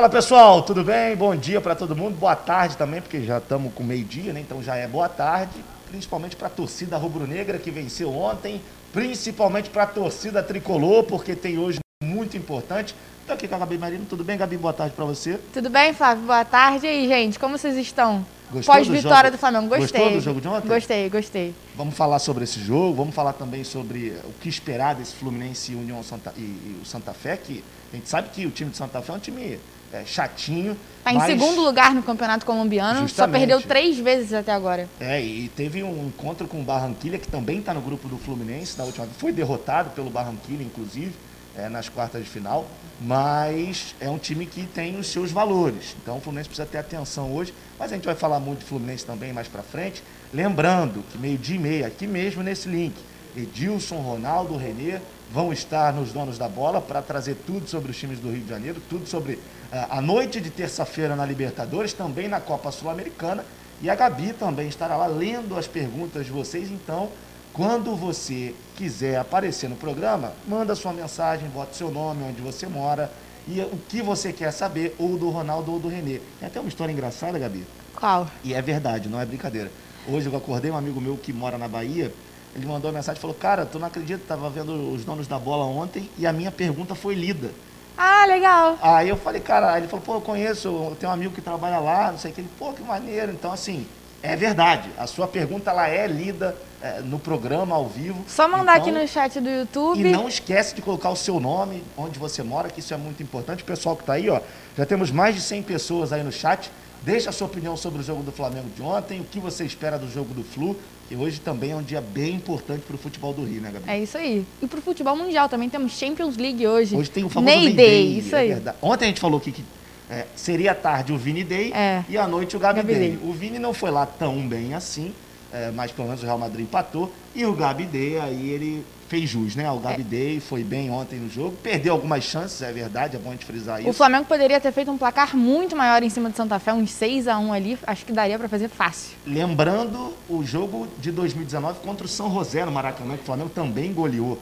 Fala pessoal, tudo bem? Bom dia para todo mundo, boa tarde também, porque já estamos com meio-dia, né? Então já é boa tarde, principalmente para a torcida rubro-negra que venceu ontem, principalmente para a torcida tricolor, porque tem hoje muito importante. Estou aqui com a Gabi Marino, tudo bem, Gabi? Boa tarde para você. Tudo bem, Flávio? Boa tarde. E aí, gente, como vocês estão? Pós-vitória do Flamengo, gostei. Gostou do jogo de ontem? Gostei, gostei. Vamos falar sobre esse jogo, vamos falar também sobre o que esperar desse Fluminense e o Santa Fé, que a gente sabe que o time de Santa Fé é um time chatinho. Está em segundo lugar no Campeonato Colombiano, só perdeu 3 vezes até agora. É, e teve um encontro com o Barranquilla, que também está no grupo do Fluminense, na última vez foi derrotado pelo Barranquilla, inclusive, nas quartas de final, mas é um time que tem os seus valores. Então o Fluminense precisa ter atenção hoje, mas a gente vai falar muito do Fluminense também mais pra frente. Lembrando que 12h30, aqui mesmo nesse link, Edilson, Ronaldo, Renê vão estar nos Donos da Bola para trazer tudo sobre os times do Rio de Janeiro, tudo sobre a noite de terça-feira na Libertadores, também na Copa Sul-Americana, e a Gabi também estará lá lendo as perguntas de vocês. Então, quando você quiser aparecer no programa, manda sua mensagem, bota seu nome, onde você mora e o que você quer saber, ou do Ronaldo ou do Renê. Tem até uma história engraçada, Gabi. Qual? E é verdade, não é brincadeira. Hoje eu acordei um amigo meu que mora na Bahia, ele mandou uma mensagem e falou: cara, tu não acredita, tava vendo os Donos da Bola ontem e a minha pergunta foi lida. Ah, legal. Aí eu falei, cara, ele falou, pô, eu conheço, eu tenho um amigo que trabalha lá, não sei o que. Ele, pô, que maneiro. Então, assim, é verdade, a sua pergunta ela é lida no programa, ao vivo. Só mandar então, aqui no chat do YouTube. E não esquece de colocar o seu nome, onde você mora, que isso é muito importante. O pessoal que está aí, ó, já temos mais de 100 pessoas aí no chat. Deixa a sua opinião sobre o jogo do Flamengo de ontem, o que você espera do jogo do Flu. E hoje também é um dia bem importante para o futebol do Rio, né, Gabi? É isso aí. E para o futebol mundial também, temos Champions League hoje. Hoje tem o famoso Ney Day, isso aí. Verdade. Ontem a gente falou que seria à tarde o Vini Day e à noite o Gabi Day. O Vini não foi lá tão bem assim, mas pelo menos o Real Madrid empatou. E o Gabi Day, aí ele fez jus, né? O Gabi Day foi bem ontem no jogo, perdeu algumas chances, é verdade, é bom a gente frisar isso. O Flamengo poderia ter feito um placar muito maior em cima do Santa Fé, uns 6-1 ali, acho que daria para fazer fácil. Lembrando o jogo de 2019 contra o São José no Maracanã, que o Flamengo também goleou.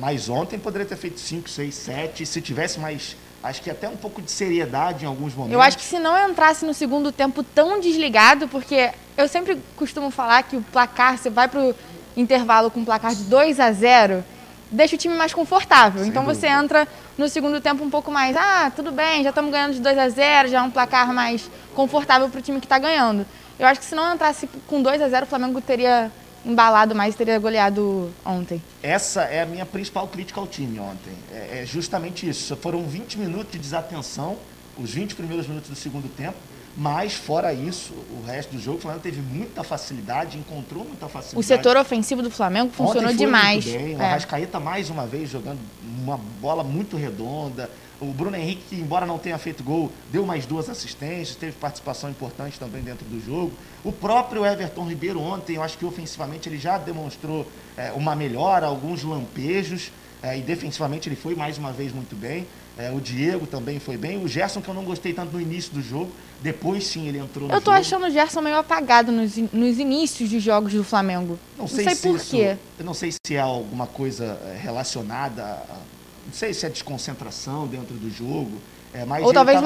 Mas ontem poderia ter feito 5, 6, 7, se tivesse mais... Acho que até um pouco de seriedade em alguns momentos. Eu acho que se não entrasse no segundo tempo tão desligado, porque eu sempre costumo falar que o placar, você vai pro intervalo com um placar de 2-0, deixa o time mais confortável. Sem então dúvida. Você entra no segundo tempo um pouco mais, tudo bem, já estamos ganhando de 2-0, já é um placar mais confortável pro time que está ganhando. Eu acho que se não entrasse com 2-0, o Flamengo teria embalado mais, teria goleado ontem. Essa é a minha principal crítica ao time ontem. É justamente isso. Foram 20 minutos de desatenção, os 20 primeiros minutos do segundo tempo, mas fora isso, o resto do jogo, o Flamengo teve muita facilidade, encontrou muita facilidade. O setor ofensivo do Flamengo funcionou demais. Muito bem. O Arrascaeta mais uma vez jogando uma bola muito redonda. O Bruno Henrique, que embora não tenha feito gol, deu mais 2 assistências, teve participação importante também dentro do jogo. O próprio Everton Ribeiro ontem, eu acho que ofensivamente ele já demonstrou uma melhora, alguns lampejos, e defensivamente ele foi mais uma vez muito bem. O Diego também foi bem. O Gerson, que eu não gostei tanto no início do jogo, depois sim ele entrou no jogo. Eu tô achando o Gerson meio apagado nos inícios de jogos do Flamengo. Não sei por quê. Eu não sei se é alguma coisa relacionada a... Não sei se é desconcentração dentro do jogo, mas ou ele talvez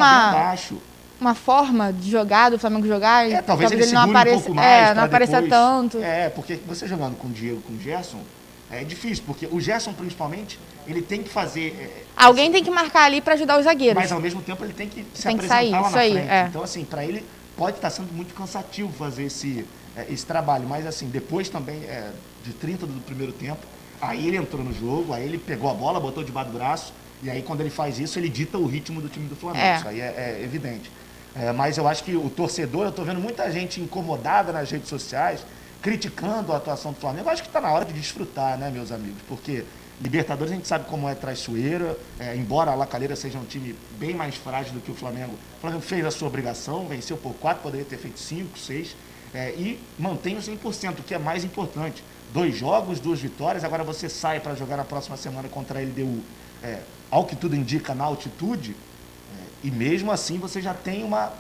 uma forma de jogar, do Flamengo jogar, talvez ele não apareça, um pouco mais não apareça tanto. Porque você jogando com o Diego, com o Gerson, é difícil, porque o Gerson, principalmente, ele tem que fazer... Alguém tem que marcar ali para ajudar os zagueiros. Mas, ao mesmo tempo, ele tem que se tem apresentar que sair, lá isso na frente. Então, assim, para ele pode estar sendo muito cansativo fazer esse trabalho, mas, assim, depois também de 30 do primeiro tempo, aí ele entrou no jogo, aí ele pegou a bola, botou debaixo do braço, e aí quando ele faz isso, ele dita o ritmo do time do Flamengo. Isso aí é evidente. Mas eu acho que o torcedor, eu estou vendo muita gente incomodada nas redes sociais, criticando a atuação do Flamengo. Eu acho que está na hora de desfrutar, né, meus amigos? Porque Libertadores a gente sabe como é traiçoeira, embora a La Calera seja um time bem mais frágil do que o Flamengo fez a sua obrigação, venceu por 4, poderia ter feito 5, 6, e mantém o 100%, o que é mais importante. 2 jogos, 2 vitórias, agora você sai para jogar na próxima semana contra a LDU, ao que tudo indica, na altitude, e mesmo assim você já tem uma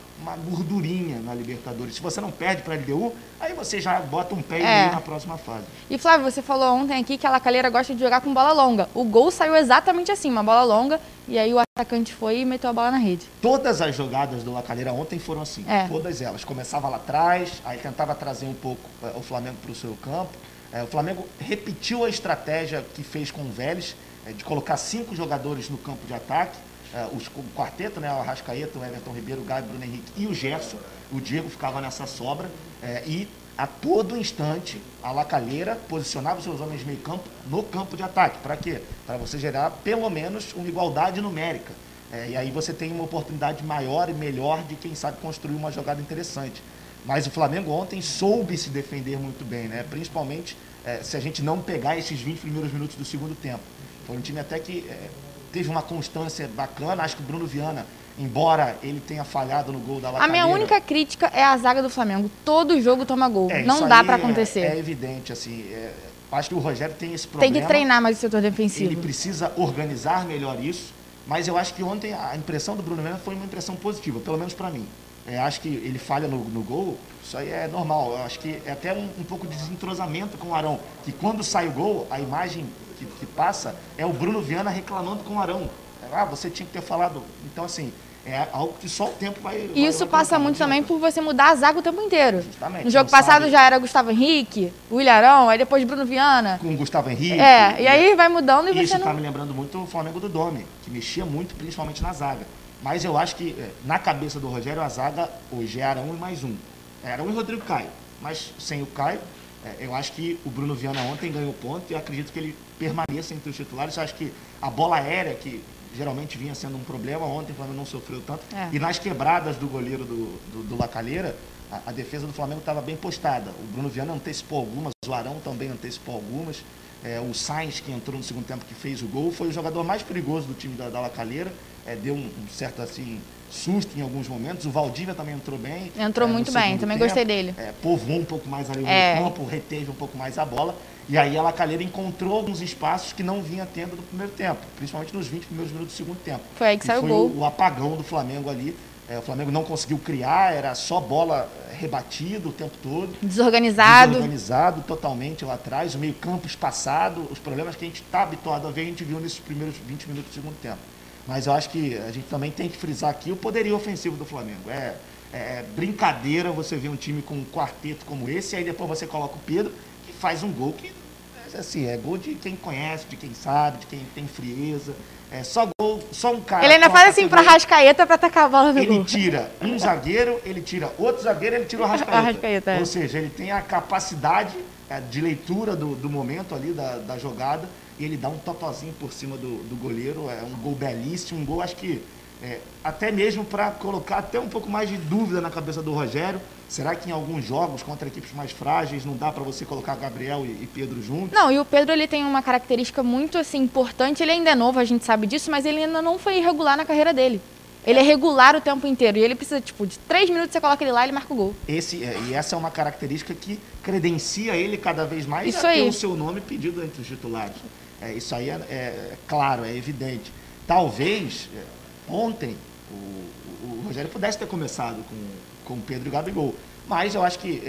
gordurinha na Libertadores. Se você não perde para a LDU, aí você já bota um pé e meio na próxima fase. E Flávio, você falou ontem aqui que a La Calera gosta de jogar com bola longa. O gol saiu exatamente assim, uma bola longa, e aí o atacante foi e meteu a bola na rede. Todas as jogadas do La Calera ontem foram assim, todas elas. Começava lá atrás, aí tentava trazer um pouco o Flamengo para o seu campo. O Flamengo repetiu a estratégia que fez com o Vélez, de colocar 5 jogadores no campo de ataque. O quarteto, né, o Arrascaeta, o Everton Ribeiro, o Gabi, o Bruno Henrique e o Gerson. O Diego ficava nessa sobra e a todo instante a La Calera posicionava os seus homens de meio campo no campo de ataque. Para quê? Para você gerar pelo menos uma igualdade numérica. E aí você tem uma oportunidade maior e melhor de, quem sabe, construir uma jogada interessante. Mas o Flamengo ontem soube se defender muito bem, né? Principalmente se a gente não pegar esses 20 primeiros minutos do segundo tempo. Foi um time até que... teve uma constância bacana, acho que o Bruno Viana, embora ele tenha falhado no gol da La Calera... A minha única crítica é a zaga do Flamengo. Todo jogo toma gol. Não dá para acontecer. É evidente, assim. Acho que o Rogério tem esse problema. Tem que treinar mais o setor defensivo. Ele precisa organizar melhor isso. Mas eu acho que ontem a impressão do Bruno Viana foi uma impressão positiva, pelo menos para mim. Acho que ele falha no gol, isso aí é normal. Eu acho que é até um pouco de desentrosamento com o Arão, que quando sai o gol, a imagem que passa é o Bruno Viana reclamando com o Arão. Ah, você tinha que ter falado. Então, assim, é algo que só o tempo vai... E isso passa muito também por você mudar a zaga o tempo inteiro. Justamente. No jogo passado já era Gustavo Henrique, o William Arão, aí depois Bruno Viana. Com o Gustavo Henrique. E aí vai mudando e você não... Isso tá me lembrando muito o Flamengo do Domi, que mexia muito, principalmente na zaga. Mas eu acho que, na cabeça do Rogério, a zaga hoje é Arão e mais um. Arão e Rodrigo Caio. Mas sem o Caio, eu acho que o Bruno Viana ontem ganhou ponto e eu acredito que ele permaneça entre os titulares. Eu acho que a bola aérea, que geralmente vinha sendo um problema, ontem o Flamengo não sofreu tanto. E nas quebradas do goleiro do La Calera, a defesa do Flamengo estava bem postada. O Bruno Viana antecipou algumas, o Arão também antecipou algumas. O Sainz, que entrou no segundo tempo, que fez o gol, foi o jogador mais perigoso do time da La Calera. Deu um certo assim, susto em alguns momentos. O Valdívia também entrou bem. Entrou muito bem, também gostei dele. Povoou um pouco mais ali no campo, reteve um pouco mais a bola. E aí a La Calera encontrou alguns espaços que não vinha tendo no primeiro tempo, principalmente nos 20 primeiros minutos do segundo tempo. Foi aí que saiu o gol. Foi o apagão do Flamengo ali. O Flamengo não conseguiu criar, era só bola rebatida o tempo todo. Desorganizado. Desorganizado totalmente lá atrás, o meio campo espaçado, os problemas que a gente está habituado a ver, a gente viu nesses primeiros 20 minutos do segundo tempo. Mas eu acho que a gente também tem que frisar aqui o poderio ofensivo do Flamengo. É brincadeira você ver um time com um quarteto como esse, e aí depois você coloca o Pedro, que faz um gol que, assim, é gol de quem conhece, de quem sabe, de quem tem frieza. Só gol, só um cara. Ele ainda faz assim pra Arrascaeta pra atacar a bola no gol. Ele tira um zagueiro, ele tira outro zagueiro, ele tira o Arrascaeta. Ou seja, ele tem a capacidade de leitura do momento ali, da jogada. E ele dá um totozinho por cima do goleiro. É um gol belíssimo, um gol, acho que até mesmo para colocar até um pouco mais de dúvida na cabeça do Rogério. Será que em alguns jogos contra equipes mais frágeis não dá para você colocar Gabriel e Pedro juntos? Não, e o Pedro, ele tem uma característica muito assim importante. Ele ainda é novo, a gente sabe disso, mas ele ainda não foi irregular na carreira dele. Ele é regular o tempo inteiro e ele precisa, tipo, de 3 minutos você coloca ele lá e ele marca o gol. E essa é uma característica que credencia ele cada vez mais a ter o seu nome pedido entre os titulares. Isso aí é claro, é evidente. Talvez ontem o Rogério pudesse ter começado com o Pedro e o Gabigol, mas eu acho que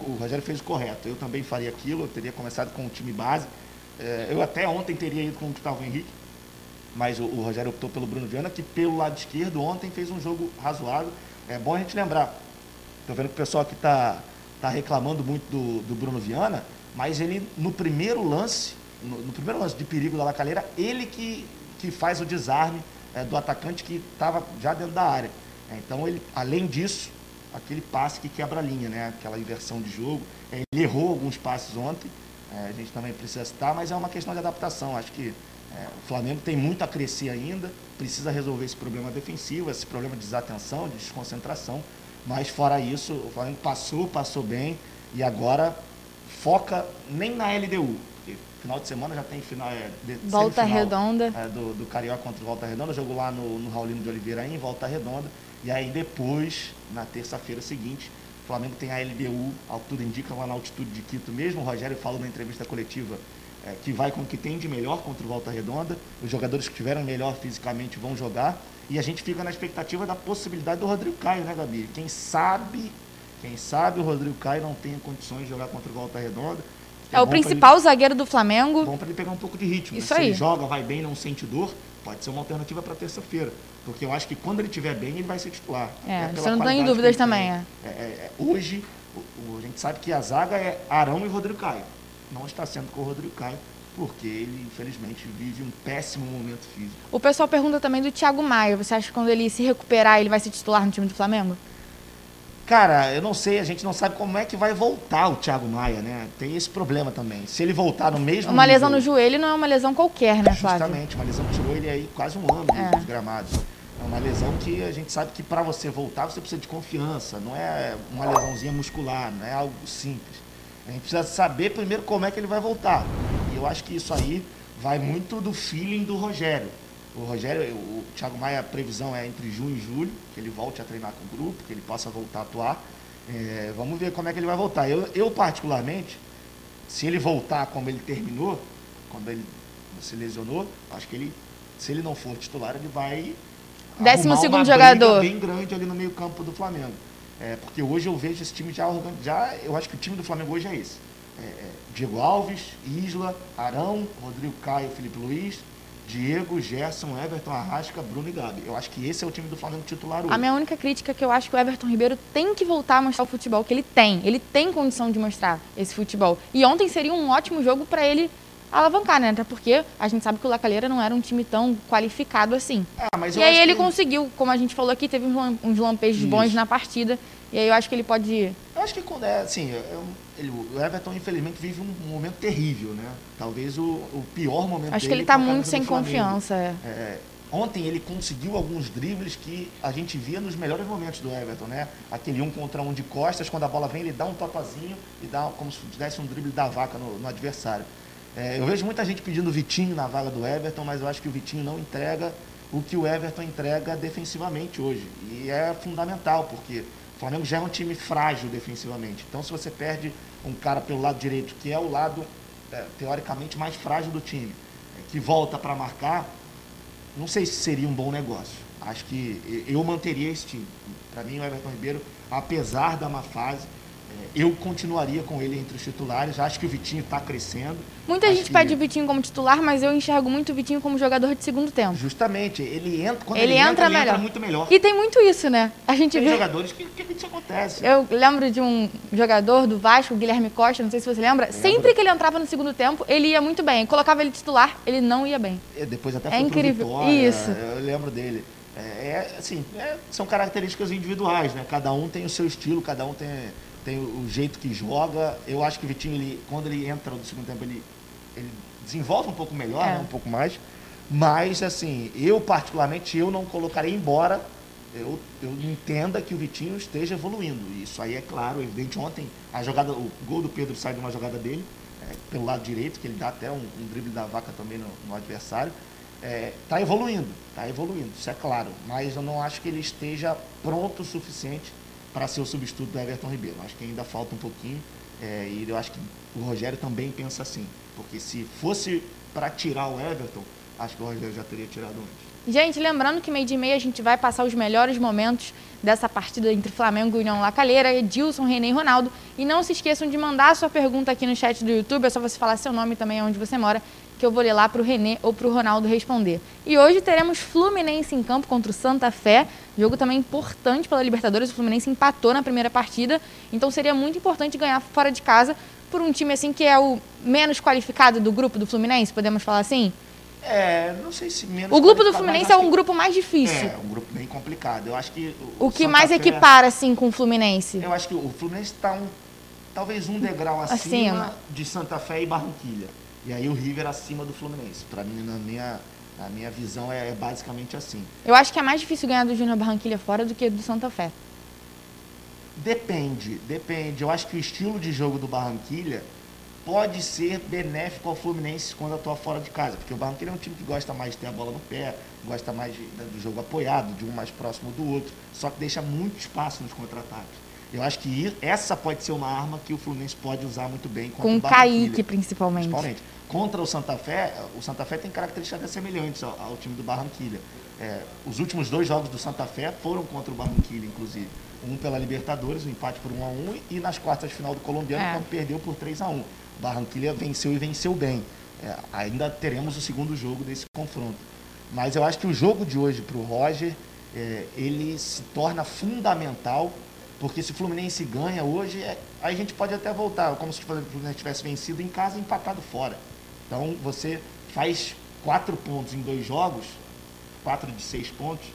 o Rogério fez o correto. Eu também faria aquilo, eu teria começado com o time base. Eu até ontem teria ido com o Gustavo Henrique, mas o Rogério optou pelo Bruno Viana, que pelo lado esquerdo ontem fez um jogo razoável. É bom a gente lembrar, estou vendo que o pessoal aqui está reclamando muito do Bruno Viana, mas ele no primeiro lance de perigo da La Calera, ele que faz o desarme do atacante que estava já dentro da área. Então, ele, além disso, aquele passe que quebra a linha, né? Aquela inversão de jogo. Ele errou alguns passes ontem, a gente também precisa citar, mas é uma questão de adaptação. Acho que o Flamengo tem muito a crescer ainda, precisa resolver esse problema defensivo, esse problema de desatenção, de desconcentração, mas fora isso, o Flamengo passou bem e agora foca nem na LDU. Final de semana já tem final Volta Redonda. Do Carioca contra o Volta Redonda, jogo lá no Raulino de Oliveira em Volta Redonda, e aí depois, na terça-feira seguinte, o Flamengo tem a LDU, ao tudo indica, lá na altitude de Quito mesmo. O Rogério falou na entrevista coletiva que vai com o que tem de melhor contra o Volta Redonda. Os jogadores que tiveram melhor fisicamente vão jogar. E a gente fica na expectativa da possibilidade do Rodrigo Caio, né, Gabi? Quem sabe Quem sabe o Rodrigo Caio não tenha condições de jogar contra o Volta Redonda. É o principal zagueiro do Flamengo. Bom para ele pegar um pouco de ritmo. Isso aí. Se ele joga, vai bem, não sente dor, pode ser uma alternativa para terça-feira. Porque eu acho que quando ele estiver bem, ele vai ser titular. É, você não tem dúvidas também. Hoje, a gente sabe que a zaga é Arão e Rodrigo Caio. Não está sendo com o Rodrigo Caio, porque ele, infelizmente, vive um péssimo momento físico. O pessoal pergunta também do Thiago Maia. Você acha que quando ele se recuperar, ele vai ser titular no time do Flamengo? Cara, eu não sei, a gente não sabe como é que vai voltar o Thiago Maia, né? Tem esse problema também. Se ele voltar no mesmo... Uma lesão no joelho não é uma lesão qualquer, né, Flávio? Justamente, uma lesão no joelho é aí quase um ano nos gramados. É uma lesão que a gente sabe que para você voltar, você precisa de confiança. Não é uma lesãozinha muscular, não é algo simples. A gente precisa saber primeiro como é que ele vai voltar. E eu acho que isso aí vai muito do feeling do Rogério. O Thiago Maia, a previsão é entre junho e julho, que ele volte a treinar com o grupo, que ele possa voltar a atuar. Vamos ver como é que ele vai voltar. Eu particularmente, se ele voltar como ele terminou, quando ele se lesionou, acho que ele, se ele não for titular, ele vai arrumar uma briga bem grande ali no meio campo do Flamengo. Porque hoje eu vejo esse time já eu acho que o time do Flamengo hoje é esse. Diego Alves, Isla, Arão, Rodrigo Caio, Felipe Luiz... Diego, Gerson, Everton, Arrasca, Bruno e Gabi. Eu acho que esse é o time do Flamengo titular hoje. A minha única crítica é que eu acho que o Everton Ribeiro tem que voltar a mostrar o futebol que ele tem. Ele tem condição de mostrar esse futebol. E ontem seria um ótimo jogo para ele alavancar, né? Até porque a gente sabe que o La Calera não era um time tão qualificado assim. E aí ele conseguiu, como a gente falou aqui, teve uns lampejos bons na partida. E aí eu acho que ele pode... Eu acho que quando o Everton, infelizmente, vive um momento terrível, né? Talvez o pior momento dele. Acho que ele está muito sem confiança. Ontem ele conseguiu alguns dribles que a gente via nos melhores momentos do Everton, né? Aquele 1 contra 1 de costas, quando a bola vem, ele dá um topazinho e dá como se desse um drible da vaca no adversário. Eu vejo muita gente pedindo o Vitinho na vaga do Everton, mas eu acho que o Vitinho não entrega o que o Everton entrega defensivamente hoje. E é fundamental, porque... O Flamengo já é um time frágil defensivamente. Então, se você perde um cara pelo lado direito, que é o lado, teoricamente, mais frágil do time, que volta para marcar, não sei se seria um bom negócio. Acho que eu manteria esse time. Para mim, o Everton Ribeiro, apesar da má fase, eu continuaria com ele entre os titulares. Acho que o Vitinho está crescendo. Muita gente pede o Vitinho como titular, mas eu enxergo muito o Vitinho como jogador de segundo tempo. Justamente, quando ele entra muito melhor. E tem muito isso, né? A gente tem jogadores que isso acontece. Eu lembro de um jogador do Vasco, Guilherme Costa, não sei se você lembra. Sempre que ele entrava no segundo tempo, ele ia muito bem. Colocava ele titular, ele não ia bem. Depois até foi incrível. Pro Vitória, isso. Eu lembro dele. São características individuais, né? Cada um tem o seu estilo, cada um tem o jeito que joga. Eu acho que o Vitinho, quando ele entra no segundo tempo, ele desenvolve um pouco melhor, né? Um pouco mais. Mas, assim, eu particularmente, eu não colocarei embora. Eu entenda que o Vitinho esteja evoluindo. Isso aí é claro, evidente. Ontem, o gol do Pedro sai de uma jogada dele, pelo lado direito, que ele dá até um drible da vaca também no adversário. Está evoluindo, isso é claro. Mas eu não acho que ele esteja pronto o suficiente para ser o substituto do Everton Ribeiro. Acho que ainda falta um pouquinho, e eu acho que o Rogério também pensa assim, porque se fosse para tirar o Everton, acho que o Rogério já teria tirado antes. Gente, lembrando que 12h30 a gente vai passar os melhores momentos dessa partida entre Flamengo e Unión La Calera, Edilson, René e Ronaldo, e não se esqueçam de mandar a sua pergunta aqui no chat do YouTube, é só você falar seu nome também, onde você mora, que eu vou ler lá para o René ou para o Ronaldo responder. E hoje teremos Fluminense em campo contra o Santa Fé, jogo também importante pela Libertadores. O Fluminense empatou na primeira partida, então seria muito importante ganhar fora de casa por um time assim que é o menos qualificado do grupo do Fluminense, podemos falar assim? Não sei se menos. O grupo do Fluminense é um grupo mais difícil. É, um grupo bem complicado. Eu acho que o que mais equipara assim com o Fluminense? Eu acho que o Fluminense está talvez um degrau acima de Santa Fé e Barranquilla. E aí o River acima do Fluminense. Para mim, na minha visão, é basicamente assim. Eu acho que é mais difícil ganhar do Júnior Barranquilla fora do que do Santa Fé. Depende. Eu acho que o estilo de jogo do Barranquilla pode ser benéfico ao Fluminense quando atua fora de casa. Porque o Barranquilla é um time que gosta mais de ter a bola no pé, gosta mais do jogo apoiado, de um mais próximo do outro. Só que deixa muito espaço nos contra-ataques. Eu acho que essa pode ser uma arma que o Fluminense pode usar muito bem contra o Barranquilla. Com o Kaique, principalmente. Contra o Santa Fé tem características semelhantes ao time do Barranquilla. Os últimos 2 jogos do Santa Fé foram contra o Barranquilla, inclusive. um pela Libertadores, um empate por 1-1, e nas quartas de final do Colombiano, quando perdeu por 3-1. Barranquilla venceu e venceu bem. É, ainda teremos o segundo jogo desse confronto. Mas eu acho que o jogo de hoje para o Roger, ele se torna fundamental, porque se o Fluminense ganha hoje, aí a gente pode até voltar, como se o Fluminense tivesse vencido em casa e empatado fora. Então, você faz 4 pontos em 2 jogos, 4 de 6 pontos,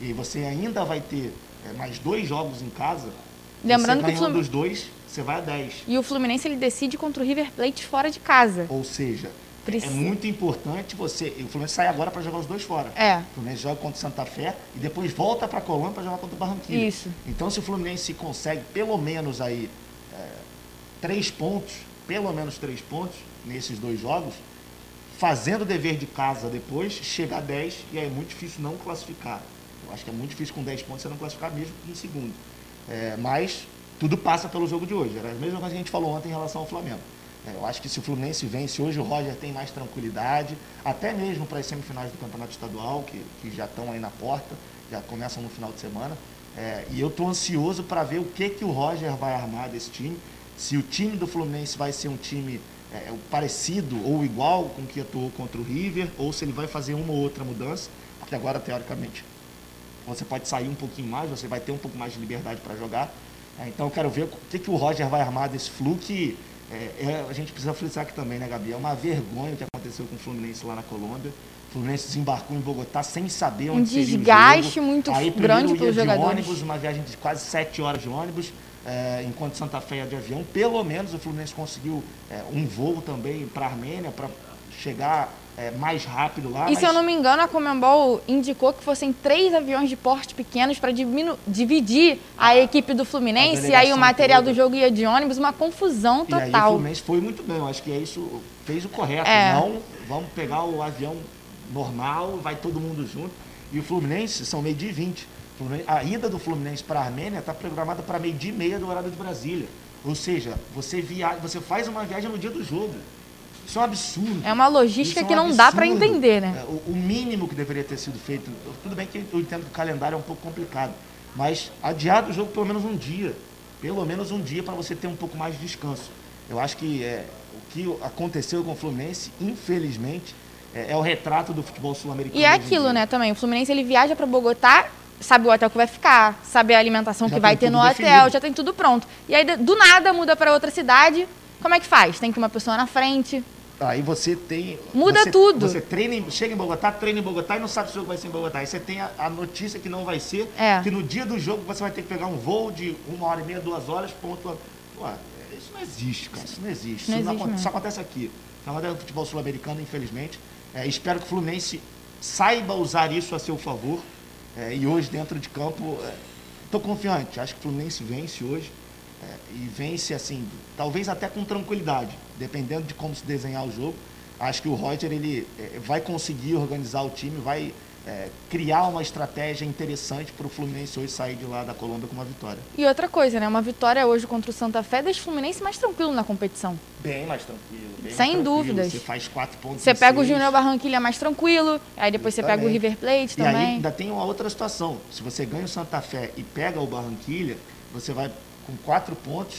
e você ainda vai ter mais 2 jogos em casa. Lembrando que ganhando os dois, você vai a 10. E o Fluminense, ele decide contra o River Plate fora de casa. Ou seja, é muito importante você... O Fluminense sai agora para jogar os dois fora. O Fluminense joga contra o Santa Fé e depois volta para Colômbia para jogar contra o Barranquilla. Isso. Então, se o Fluminense consegue pelo menos aí 3 pontos, pelo menos 3 pontos nesses 2 jogos, fazendo o dever de casa depois, chega a 10 e aí é muito difícil não classificar. Eu acho que é muito difícil com 10 pontos você não classificar mesmo em segundo. Mas tudo passa pelo jogo de hoje. Era a mesma coisa que a gente falou ontem em relação ao Flamengo. Eu acho que se o Fluminense vence hoje, o Roger tem mais tranquilidade, até mesmo para as semifinais do Campeonato Estadual, que já estão aí na porta, já começam no final de semana. E eu estou ansioso para ver o que o Roger vai armar desse time, se o time do Fluminense vai ser um time parecido ou igual com o que atuou contra o River, ou se ele vai fazer uma ou outra mudança, porque agora, teoricamente, você pode sair um pouquinho mais, você vai ter um pouco mais de liberdade para jogar. Então, eu quero ver o que o Roger vai armar desse Flu, que a gente precisa frisar aqui também, né, Gabi? É uma vergonha o que aconteceu com o Fluminense lá na Colômbia. O Fluminense desembarcou em Bogotá sem saber onde seria o jogo. Um desgaste muito grande para os jogadores. Ônibus, uma viagem de quase 7 horas de ônibus, enquanto Santa Fé ia de avião. Pelo menos o Fluminense conseguiu um voo também para a Armênia, para chegar... mais rápido lá. E se eu não me engano, a Conmebol indicou que fossem 3 aviões de porte pequenos para dividir a equipe do Fluminense, e aí o material do jogo ia de ônibus, uma confusão total. E aí o Fluminense foi muito bem, eu acho que isso fez o correto. Não, vamos pegar o avião normal, vai todo mundo junto. E o Fluminense, são 12:20. A ida do Fluminense para a Armênia está programada para 12:30 do horário de Brasília. Ou seja, você faz uma viagem no dia do jogo. Isso é um absurdo. É uma logística que não dá para entender, né? O mínimo que deveria ter sido feito... Tudo bem que eu entendo que o calendário é um pouco complicado, mas adiar o jogo pelo menos um dia. Pelo menos um dia para você ter um pouco mais de descanso. Eu acho que o que aconteceu com o Fluminense, infelizmente, é o retrato do futebol sul-americano. E é aquilo, né, também. O Fluminense, ele viaja para Bogotá, sabe o hotel que vai ficar, sabe a alimentação que vai ter no hotel, já tem tudo pronto. E aí, do nada, muda para outra cidade... Como é que faz? Tem que uma pessoa na frente. Aí você tem... Muda tudo. Você treina em Bogotá e não sabe se o jogo vai ser em Bogotá. Aí você tem a notícia que não vai ser, que no dia do jogo você vai ter que pegar um voo de 1h30, 2 horas, ponto... Pô, isso não existe, cara. Isso não existe. Isso acontece aqui. Na verdade, o futebol sul-americano, infelizmente. Espero que o Fluminense saiba usar isso a seu favor. E hoje, dentro de campo, estou confiante. Acho que o Fluminense vence hoje. E vence, assim, talvez até com tranquilidade, dependendo de como se desenhar o jogo. Acho que o Roger, ele vai conseguir organizar o time, vai criar uma estratégia interessante para o Fluminense hoje sair de lá da Colômbia com uma vitória. E outra coisa, né? Uma vitória hoje contra o Santa Fé deixa o Fluminense mais tranquilo na competição. Bem mais tranquilo. Sem dúvidas. Você faz 4 pontos. Você pega o Unión La Barranquilla mais tranquilo, aí depois você pega o River Plate também. E aí ainda tem uma outra situação. Se você ganha o Santa Fé e pega o Barranquilla, você vai... com 4 pontos.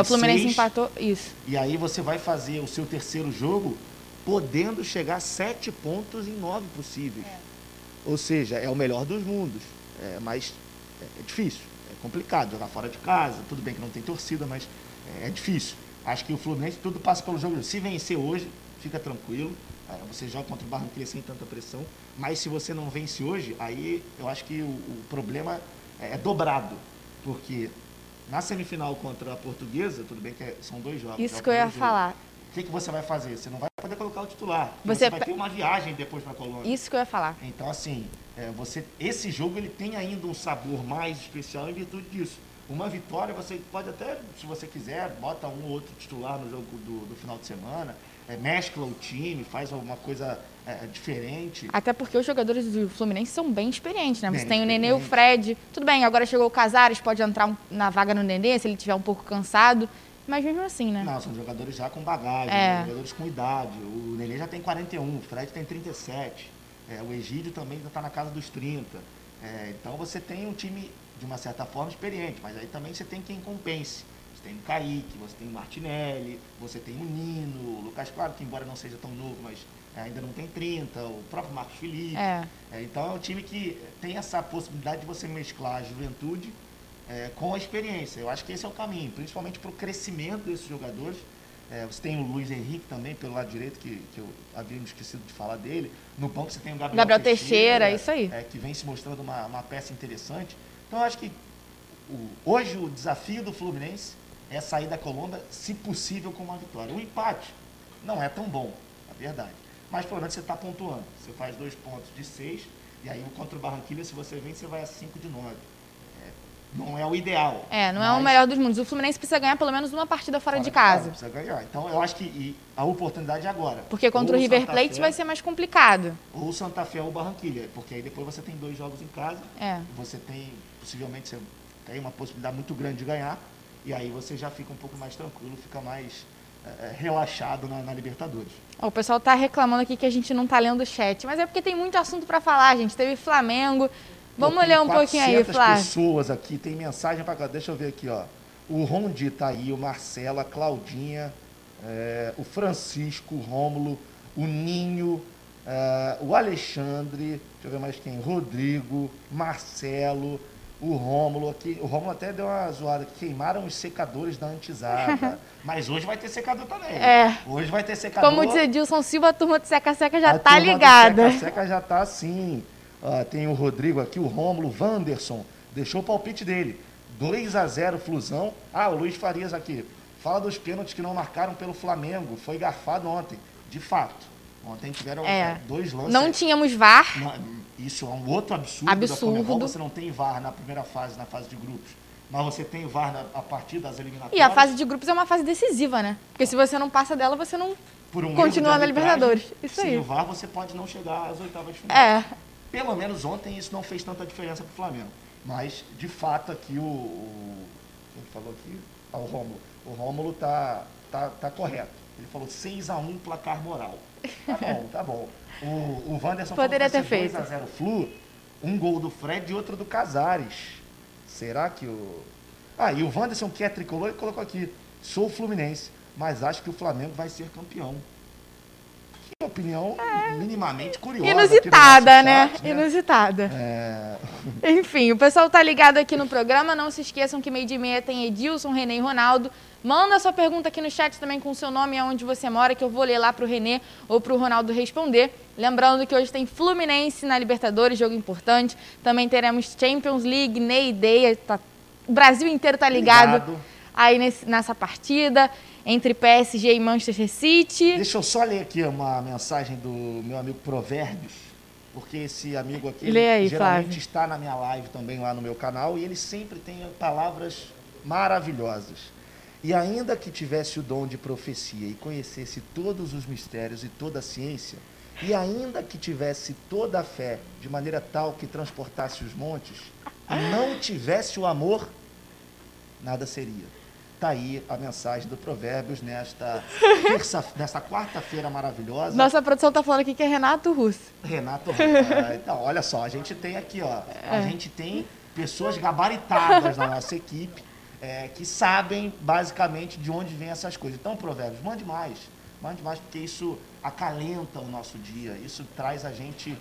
O Fluminense 6, empatou isso. E aí você vai fazer o seu terceiro jogo podendo chegar a 7 pontos em 9 possíveis. Ou seja, é o melhor dos mundos. Mas é difícil, é complicado jogar fora de casa. Tudo bem que não tem torcida, mas é difícil. Acho que o Fluminense tudo passa pelo jogo. Se vencer hoje, fica tranquilo. Você joga contra o Barranquilla sem tanta pressão. Mas se você não vence hoje, aí eu acho que o problema é dobrado. Porque... na semifinal contra a Portuguesa, tudo bem que são 2 jogos. Isso que eu ia falar. O que você vai fazer? Você não vai poder colocar o titular. Você vai ter uma viagem depois para a Colômbia. Isso que eu ia falar. Então, assim, esse jogo ele tem ainda um sabor mais especial em virtude disso. Uma vitória, você pode até, se você quiser, bota um ou outro titular no jogo do final de semana, mescla o time, faz alguma coisa diferente. Até porque os jogadores do Fluminense são bem experientes, né? Você tem o Nenê, o Fred, tudo bem, agora chegou o Cazares, pode entrar na vaga no Nenê, se ele estiver um pouco cansado, mas mesmo assim, né? Não, são jogadores já com bagagem, jogadores com idade. O Nenê já tem 41, o Fred tem 37, o Egídio também já está na casa dos 30. Então você tem um time de uma certa forma, experiente, mas aí também você tem quem compense. Você tem o Kaique, você tem o Martinelli, você tem o Nino, o Lucas Claro, que embora não seja tão novo, mas ainda não tem 30, o próprio Marcos Felipe. Então é um time que tem essa possibilidade de você mesclar a juventude com a experiência. Eu acho que esse é o caminho, principalmente para o crescimento desses jogadores. Você tem o Luiz Henrique também, pelo lado direito, que eu havia me esquecido de falar dele. No banco você tem o Gabriel Teixeira, isso aí. Que vem se mostrando uma peça interessante. Então, eu acho que hoje o desafio do Fluminense é sair da Colômbia, se possível, com uma vitória. O empate não é tão bom, na verdade. Mas, pelo menos, você está pontuando. Você faz 2 pontos de 6, e aí contra o Barranquilla, se você vem, você vai a 5 de 9. Não é o ideal. Não é o melhor dos mundos. O Fluminense precisa ganhar pelo menos uma partida fora de casa. Precisa ganhar. Então, eu acho que a oportunidade é agora. Porque contra o River Plate vai ser mais complicado. Ou o Santa Fé ou o Barranquilla. Porque aí depois você tem 2 jogos em casa. Você tem, possivelmente, você tem uma possibilidade muito grande de ganhar. E aí você já fica um pouco mais tranquilo, fica mais relaxado na Libertadores. O pessoal está reclamando aqui que a gente não está lendo o chat. Mas é porque tem muito assunto para falar, gente. Teve Flamengo... Vamos olhar um pouquinho aí, Flávio. Pessoas aqui, tem mensagem para cá. Deixa eu ver aqui, ó. O Rondi está aí, o Marcela, a Claudinha, o Francisco, o Rômulo, o Ninho, o Alexandre, deixa eu ver mais quem, Rodrigo, Marcelo, o Rômulo aqui. O Rômulo até deu uma zoada, queimaram os secadores da Antizada. Mas hoje vai ter secador também. Hoje vai ter secador. Como diz Edilson Silva, a turma do Seca-Seca já tá ligada. A Seca-Seca já tá assim. Tem o Rodrigo aqui, o Rômulo, o Wanderson, deixou o palpite dele, 2-0 Flusão. O Luiz Farias aqui, fala dos pênaltis que não marcaram pelo Flamengo, foi garfado ontem, de fato, ontem tiveram 2 lances. Não tínhamos VAR. Isso é um outro absurdo. Da Comebol, você não tem VAR na primeira fase, na fase de grupos, mas você tem VAR a partir das eliminatórias. E a fase de grupos é uma fase decisiva, né? Porque se você não passa dela, você não continua na Libertadores. Isso aí. Sem o VAR, você pode não chegar às oitavas de final. Pelo menos ontem isso não fez tanta diferença para o Flamengo. Mas, de fato, aqui quem falou aqui? O Rômulo. O Rômulo tá correto. Ele falou 6-1 placar moral. Tá bom, tá bom. O Wanderson poderia ter feito 2-0 Flu, 1 gol do Fred e outro do Cazares. Será que o... e o Wanderson, que é tricolor, ele colocou aqui. Sou o Fluminense, mas acho que o Flamengo vai ser campeão. Opinião minimamente curiosa. Inusitada, né? Inusitada. Enfim, o pessoal tá ligado aqui no programa. Não se esqueçam que 12h30 tem Edilson, René e Ronaldo. Manda sua pergunta aqui no chat também com o seu nome e aonde você mora, que eu vou ler lá pro René ou pro Ronaldo responder. Lembrando que hoje tem Fluminense na Libertadores, jogo importante. Também teremos Champions League, Ney Day. O Brasil inteiro tá ligado aí nessa partida. Entre PSG e Manchester City. Deixa eu só ler aqui uma mensagem do meu amigo Provérbios, porque esse amigo aqui geralmente está na minha live também lá no meu canal e ele sempre tem palavras maravilhosas. E ainda que tivesse o dom de profecia e conhecesse todos os mistérios e toda a ciência, e ainda que tivesse toda a fé de maneira tal que transportasse os montes, e não tivesse o amor, nada seria. Está aí a mensagem do Provérbios nesta quarta-feira maravilhosa. Nossa produção está falando aqui que é Renato Russo. Renato Russo. Então, olha só, a gente tem aqui, ó. A gente tem pessoas gabaritadas na nossa equipe que sabem basicamente de onde vêm essas coisas. Então, Provérbios, mande mais, porque isso acalenta o nosso dia, isso traz a gente...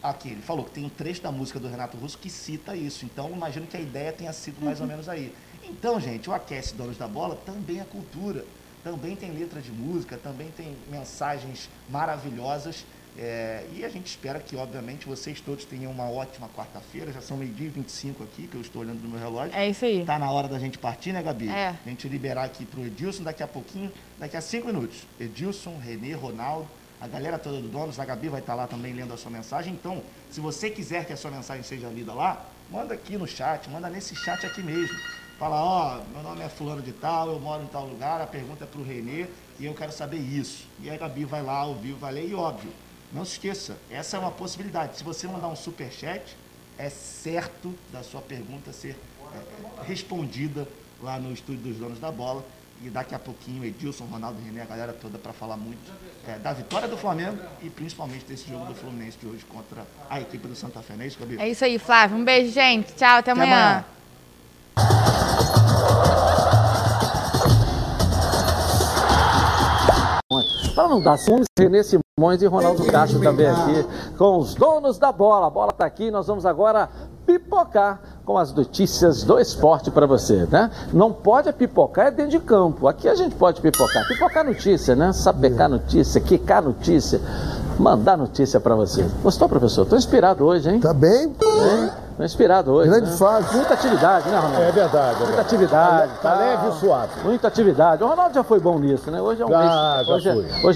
Aqui, ele falou que tem um trecho da música do Renato Russo que cita isso. Então, imagino que a ideia tenha sido mais ou menos aí. Então, gente, o Aquece Donos da Bola também é cultura. Também tem letra de música, também tem mensagens maravilhosas. E a gente espera que, obviamente, vocês todos tenham uma ótima quarta-feira. Já são 12h25 aqui, que eu estou olhando no meu relógio. É isso aí. Está na hora da gente partir, né, Gabi? A gente liberar aqui para o Edilson daqui a pouquinho, daqui a 5 minutos. Edilson, Renê, Ronaldo. A galera toda do Donos, a Gabi vai estar lá também lendo a sua mensagem. Então, se você quiser que a sua mensagem seja lida lá, manda aqui no chat, manda nesse chat aqui mesmo. Fala, meu nome é fulano de tal, eu moro em tal lugar, a pergunta é para o Renê e eu quero saber isso. E aí a Gabi vai lá, ao vivo, vai ler e óbvio. Não se esqueça, essa é uma possibilidade. Se você mandar um superchat, é certo da sua pergunta ser respondida lá no estúdio dos Donos da Bola. E daqui a pouquinho, Edilson, Ronaldo, René, a galera toda para falar muito da vitória do Flamengo e principalmente desse jogo do Fluminense de hoje contra a equipe do Santa Fé. Não é isso, Gabi? É isso aí, Flávio. Um beijo, gente. Tchau, até amanhã. Para não dar ciúmes, René Simões e Ronaldo Castro também aqui com os donos da bola. A bola está aqui, nós vamos agora pipocar com as notícias do esporte para você, né? Não pode pipocar é dentro de campo. Aqui a gente pode pipocar. Pipocar notícia, né? Sapecar notícia, quicar notícia, mandar notícia para você. Gostou, professor? Tô inspirado hoje, hein? Tá bem? Tô inspirado hoje. Grande fase. Muita atividade, né, Ronaldo? É verdade. Muita atividade. Tá leve e suave. Muita atividade. O Ronaldo já foi bom nisso, né? Hoje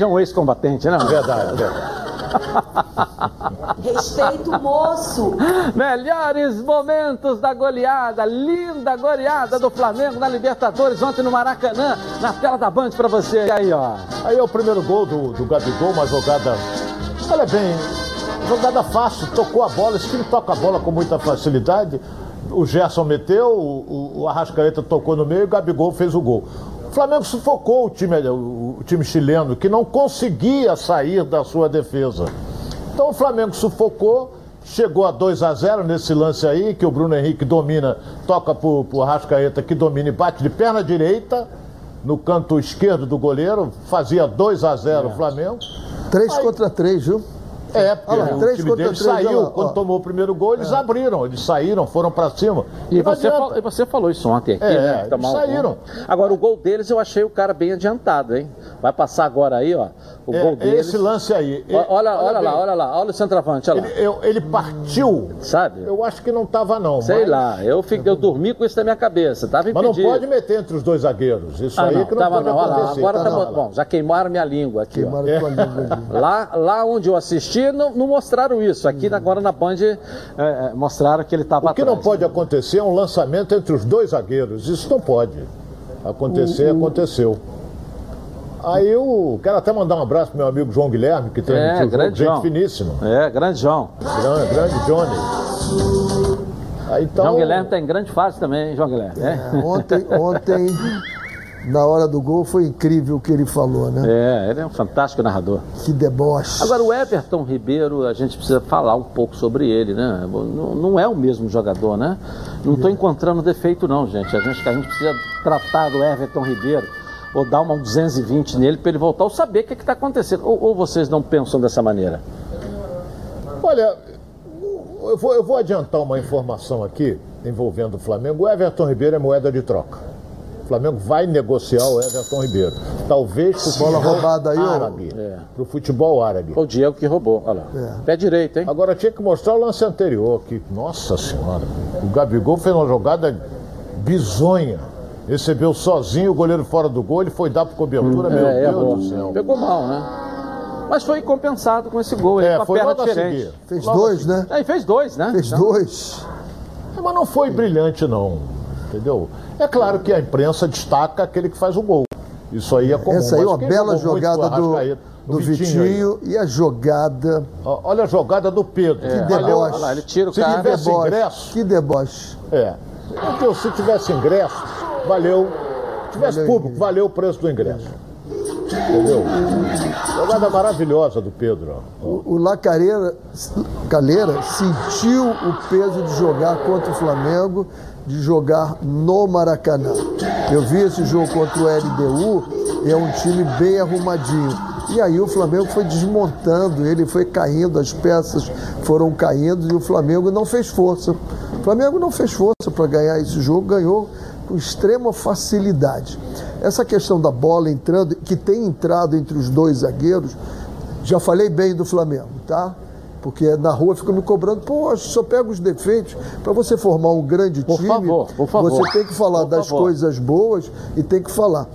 é um ex-combatente, né? Verdade, verdade. Respeito, moço. Melhores momentos da goleada, linda goleada do Flamengo na Libertadores ontem no Maracanã, na tela da Band pra você. E aí, ó. Aí é o primeiro gol do Gabigol, uma jogada, olha bem, jogada fácil, tocou a bola, se ele toca a bola com muita facilidade, o Gerson meteu, o Arrascaeta tocou no meio e o Gabigol fez o gol. O Flamengo sufocou o time chileno, que não conseguia sair da sua defesa. Então o Flamengo sufocou, chegou a 2-0 nesse lance aí, que o Bruno Henrique domina, toca pro Arrascaeta, que domina e bate de perna direita, no canto esquerdo do goleiro, fazia 2-0 o Flamengo. 3 contra 3, viu? É, porque o time deles saiu, quando tomou o primeiro gol, eles abriram, eles saíram, foram pra cima. E você falou isso ontem aqui, né? Eles saíram. Agora, o gol deles eu achei o cara bem adiantado, hein? Vai passar agora aí, ó, o gol deles. Esse lance aí. Olha lá, olha o centroavante, olha lá. Ele partiu, sabe? Eu acho que não tava não. Sei lá, eu dormi com isso na minha cabeça, tava impedido. Mas não pode meter entre os dois zagueiros, isso aí que não pode acontecer. Agora tá bom, já queimaram minha língua aqui, ó. Lá onde eu assisti, não mostraram isso. Aqui agora na Band mostraram que ele estava atrás. O que não pode acontecer é um lançamento entre os dois zagueiros. Isso não pode acontecer, aconteceu. Aí eu quero até mandar um abraço pro meu amigo João Guilherme, que tem gente finíssima. É, grande João. Grande Johnny. Aí, então... João Guilherme está em grande fase também, hein, João Guilherme? Ontem... Na hora do gol foi incrível o que ele falou, né? Ele é um fantástico narrador. Que deboche. Agora, o Everton Ribeiro, a gente precisa falar um pouco sobre ele, né? Não é o mesmo jogador, né? Não estou encontrando defeito, não, gente. A gente precisa tratar do Everton Ribeiro ou dar uma 220 nele para ele voltar ou saber o que está acontecendo. Ou vocês não pensam dessa maneira? Olha, eu vou adiantar uma informação aqui envolvendo o Flamengo. O Everton Ribeiro é moeda de troca. O Flamengo vai negociar o Everton Ribeiro. Talvez pro futebol árabe. Pro futebol árabe. O Diego que roubou. Olha lá. Pé direito, hein? Agora tinha que mostrar o lance anterior aqui. Nossa senhora. O Gabigol fez uma jogada bizonha. Recebeu sozinho o goleiro fora do gol. Ele foi dar pro cobertura. Meu Deus do céu. Pegou mal, né? Mas foi compensado com esse gol. Ele com a perna diferente. Fez dois, né? Mas não foi brilhante, não. Entendeu? É claro que a imprensa destaca aquele que faz o gol. Isso aí é comum. Essa aí é uma bela jogada do Vitinho e a jogada... Olha a jogada do Pedro. Que deboche. Olha lá, ele tira o cara. Se tivesse ingresso... Que deboche. Então, se tivesse ingresso, valeu. Se tivesse público, valeu o preço do ingresso. Entendeu? Jogada maravilhosa do Pedro. O La Calera sentiu o peso de jogar contra o Flamengo, de jogar no Maracanã. Eu vi esse jogo contra o LDU, é um time bem arrumadinho. E aí o Flamengo foi desmontando, ele foi caindo, as peças foram caindo e o Flamengo não fez força. O Flamengo não fez força para ganhar esse jogo, ganhou com extrema facilidade. Essa questão da bola entrando, que tem entrado entre os dois zagueiros, já falei bem do Flamengo, tá? Porque na rua ficam me cobrando, pô, só pega os defeitos. Para você formar um grande time, por favor, você tem que falar das coisas boas e tem que falar.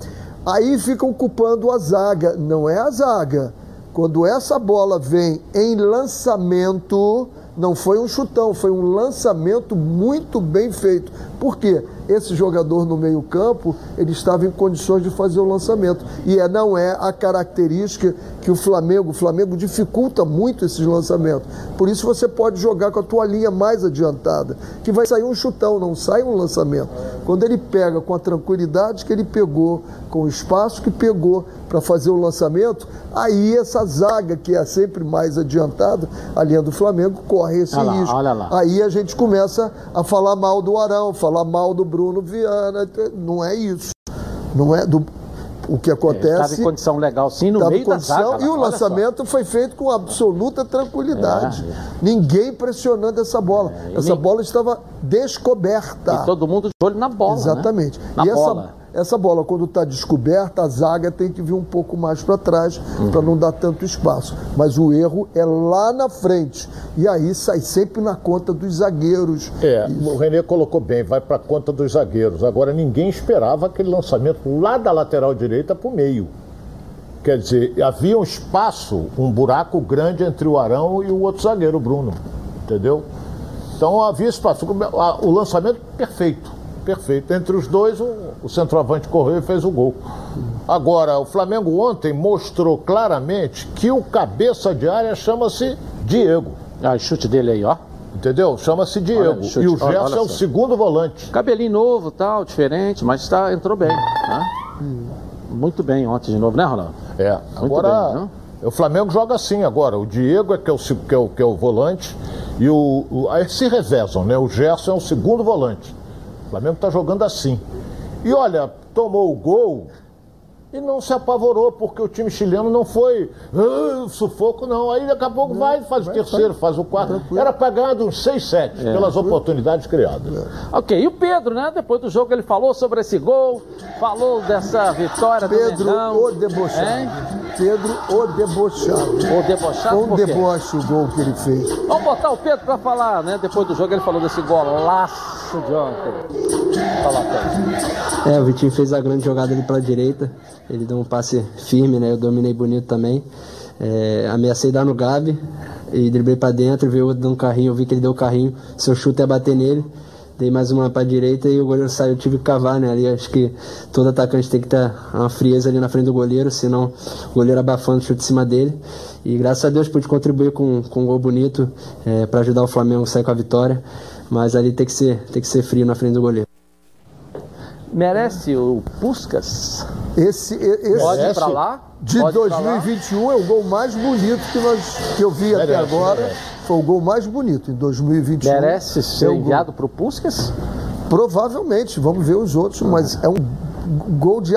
Aí ficam culpando a zaga. Não é a zaga. Quando essa bola vem em lançamento, não foi um chutão, foi um lançamento muito bem feito. Por quê? Esse jogador no meio-campo, ele estava em condições de fazer o lançamento. E não é a característica que o Flamengo dificulta muito esses lançamentos. Por isso você pode jogar com a tua linha mais adiantada, que vai sair um chutão, não sai um lançamento. Quando ele pega com a tranquilidade que ele pegou, com o espaço que pegou para fazer o lançamento, aí essa zaga, que é sempre mais adiantada, a linha do Flamengo, corre esse risco. Olha lá. Aí a gente começa a falar mal do Arão, falar mal do Bruno Viana. Não é isso. Não é do... O que acontece... Estava em condição legal, sim, no meio da zaga. E o lançamento foi feito com absoluta tranquilidade. Ninguém pressionando essa bola. Essa bola estava descoberta. E todo mundo de olho na bola, exatamente. Né? E essa bola, quando está descoberta, a zaga tem que vir um pouco mais para trás, para não dar tanto espaço. Mas o erro é lá na frente. E aí sai sempre na conta dos zagueiros. O Renê colocou bem, vai para a conta dos zagueiros. Agora, ninguém esperava aquele lançamento lá da lateral direita para o meio. Quer dizer, havia um espaço, um buraco grande entre o Arão e o outro zagueiro, o Bruno. Entendeu? Então, havia espaço. O lançamento perfeito. Entre os dois, o centroavante correu e fez o gol. Agora, o Flamengo ontem mostrou claramente que o cabeça de área chama-se Diego. Ah, o chute dele aí, ó. Entendeu? Chama-se Diego. E o Gerson é o segundo volante. Cabelinho novo, tal, diferente, mas entrou bem. Né? Muito bem ontem de novo, né, Ronaldo? Agora, bem, né? O Flamengo joga assim agora. O Diego é que é o volante e aí se revezam, né? O Gerson é o segundo volante. O Flamengo está jogando assim. E olha, tomou o gol e não se apavorou, porque o time chileno não foi sufoco, não. Aí daqui a pouco faz o terceiro, faz o quarto. Era para ganhar de uns 6-7 pelas oportunidades criadas. Ok, e o Pedro, né? Depois do jogo ele falou sobre esse gol, falou dessa vitória do Mengão. O debochado. Pedro, o debochado. O debochado, com deboche o gol que ele fez. Vamos botar o Pedro para falar, né? Depois do jogo ele falou desse golaço. O Vitinho fez a grande jogada ali para a direita. Ele deu um passe firme, né? Eu dominei bonito também. Ameacei dar no Gabi e driblei para dentro. Veio o outro dando um carrinho. Eu vi que ele deu o carrinho. Seu chute é bater nele. Dei mais uma para a direita e o goleiro saiu. Eu tive que cavar, né? Ali acho que todo atacante tem que ter uma frieza ali na frente do goleiro, senão o goleiro abafando o chute de cima dele. E graças a Deus pude contribuir com um gol bonito para ajudar o Flamengo a sair com a vitória. Mas ali tem que ser frio na frente do goleiro. Merece o Puskas? Pode ir pra lá? De 2021 é o gol mais bonito que eu vi até agora. Foi o gol mais bonito em 2021. Merece ser enviado pro Puskas? Provavelmente, vamos ver os outros, mas é um gol de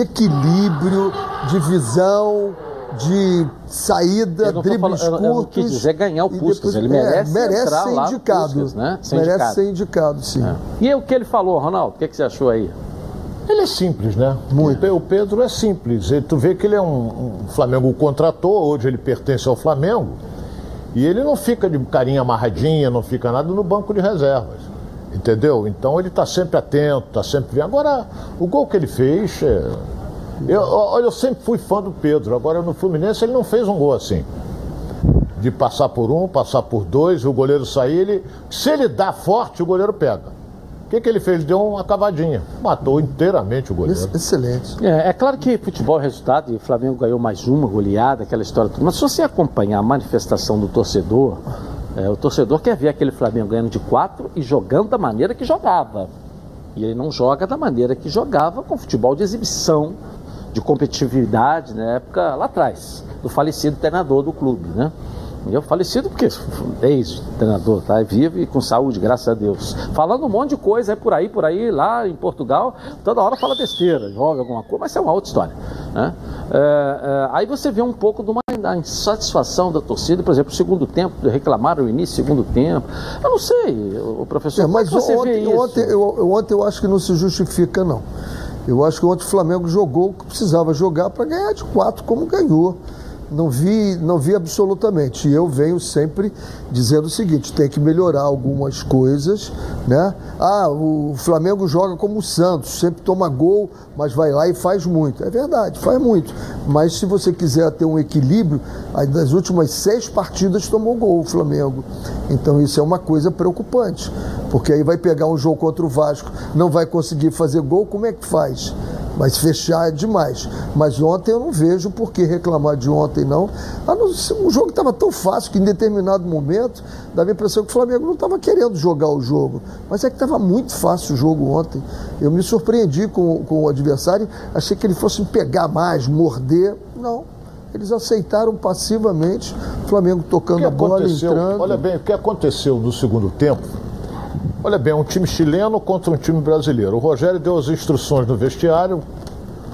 equilíbrio, de visão, de saída, dribles curtos. Eu não quis dizer ganhar o Puskas, ele merece ser indicado. Puskas, né? Merece ser indicado, sim. E o que ele falou, Ronaldo? O que você achou aí? Ele é simples, né? Muito. O Pedro é simples. Tu vê que ele é um Flamengo contratou, hoje ele pertence ao Flamengo, e ele não fica de carinha amarradinha, não fica nada no banco de reservas. Entendeu? Então ele tá sempre atento, tá sempre vendo. Agora, o gol que ele fez... Eu sempre fui fã do Pedro. Agora no Fluminense ele não fez um gol assim, de passar por um, passar por dois, o goleiro sair, se ele dá forte, o goleiro pega. O que ele fez? Ele deu uma cavadinha, matou inteiramente o goleiro. Excelente. É claro que futebol é resultado, e o Flamengo ganhou mais uma goleada, aquela história toda. Mas se você acompanhar a manifestação do torcedor, o torcedor quer ver aquele Flamengo ganhando de 4 e jogando da maneira que jogava. E ele não joga da maneira que jogava, com futebol de exibição, de competitividade, na época, lá atrás, do falecido treinador do clube, né? E eu falecido porque ex-treinador, tá? É vivo e com saúde, graças a Deus. Falando um monte de coisa, por aí, lá em Portugal, toda hora fala besteira, joga alguma coisa, mas é uma outra história, né? Aí você vê um pouco de uma insatisfação da torcida, por exemplo, segundo tempo, reclamaram o início, segundo tempo. Eu não sei, o professor, mas você vê isso? Ontem eu acho que não se justifica, não. Eu acho que ontem o Flamengo jogou o que precisava jogar para ganhar de 4, como ganhou. Não vi absolutamente. E eu venho sempre dizendo o seguinte, tem que melhorar algumas coisas, né? O Flamengo joga como o Santos, sempre toma gol, mas vai lá e faz muito. É verdade, faz muito. Mas se você quiser ter um equilíbrio, nas últimas 6 partidas tomou gol o Flamengo. Então isso é uma coisa preocupante, porque aí vai pegar um jogo contra o Vasco, não vai conseguir fazer gol, como é que faz? mas fechar é demais. Mas ontem eu não vejo por que reclamar de ontem, não. O jogo estava tão fácil que em determinado momento dava a impressão que o Flamengo não estava querendo jogar o jogo, mas é que estava muito fácil o jogo ontem. Eu me surpreendi com o adversário, achei que ele fosse pegar mais, morder. Não, eles aceitaram passivamente, o Flamengo tocando a bola, entrando. Olha bem, o que aconteceu no segundo tempo? Olha bem, um time chileno contra um time brasileiro. O Rogério deu as instruções no vestiário,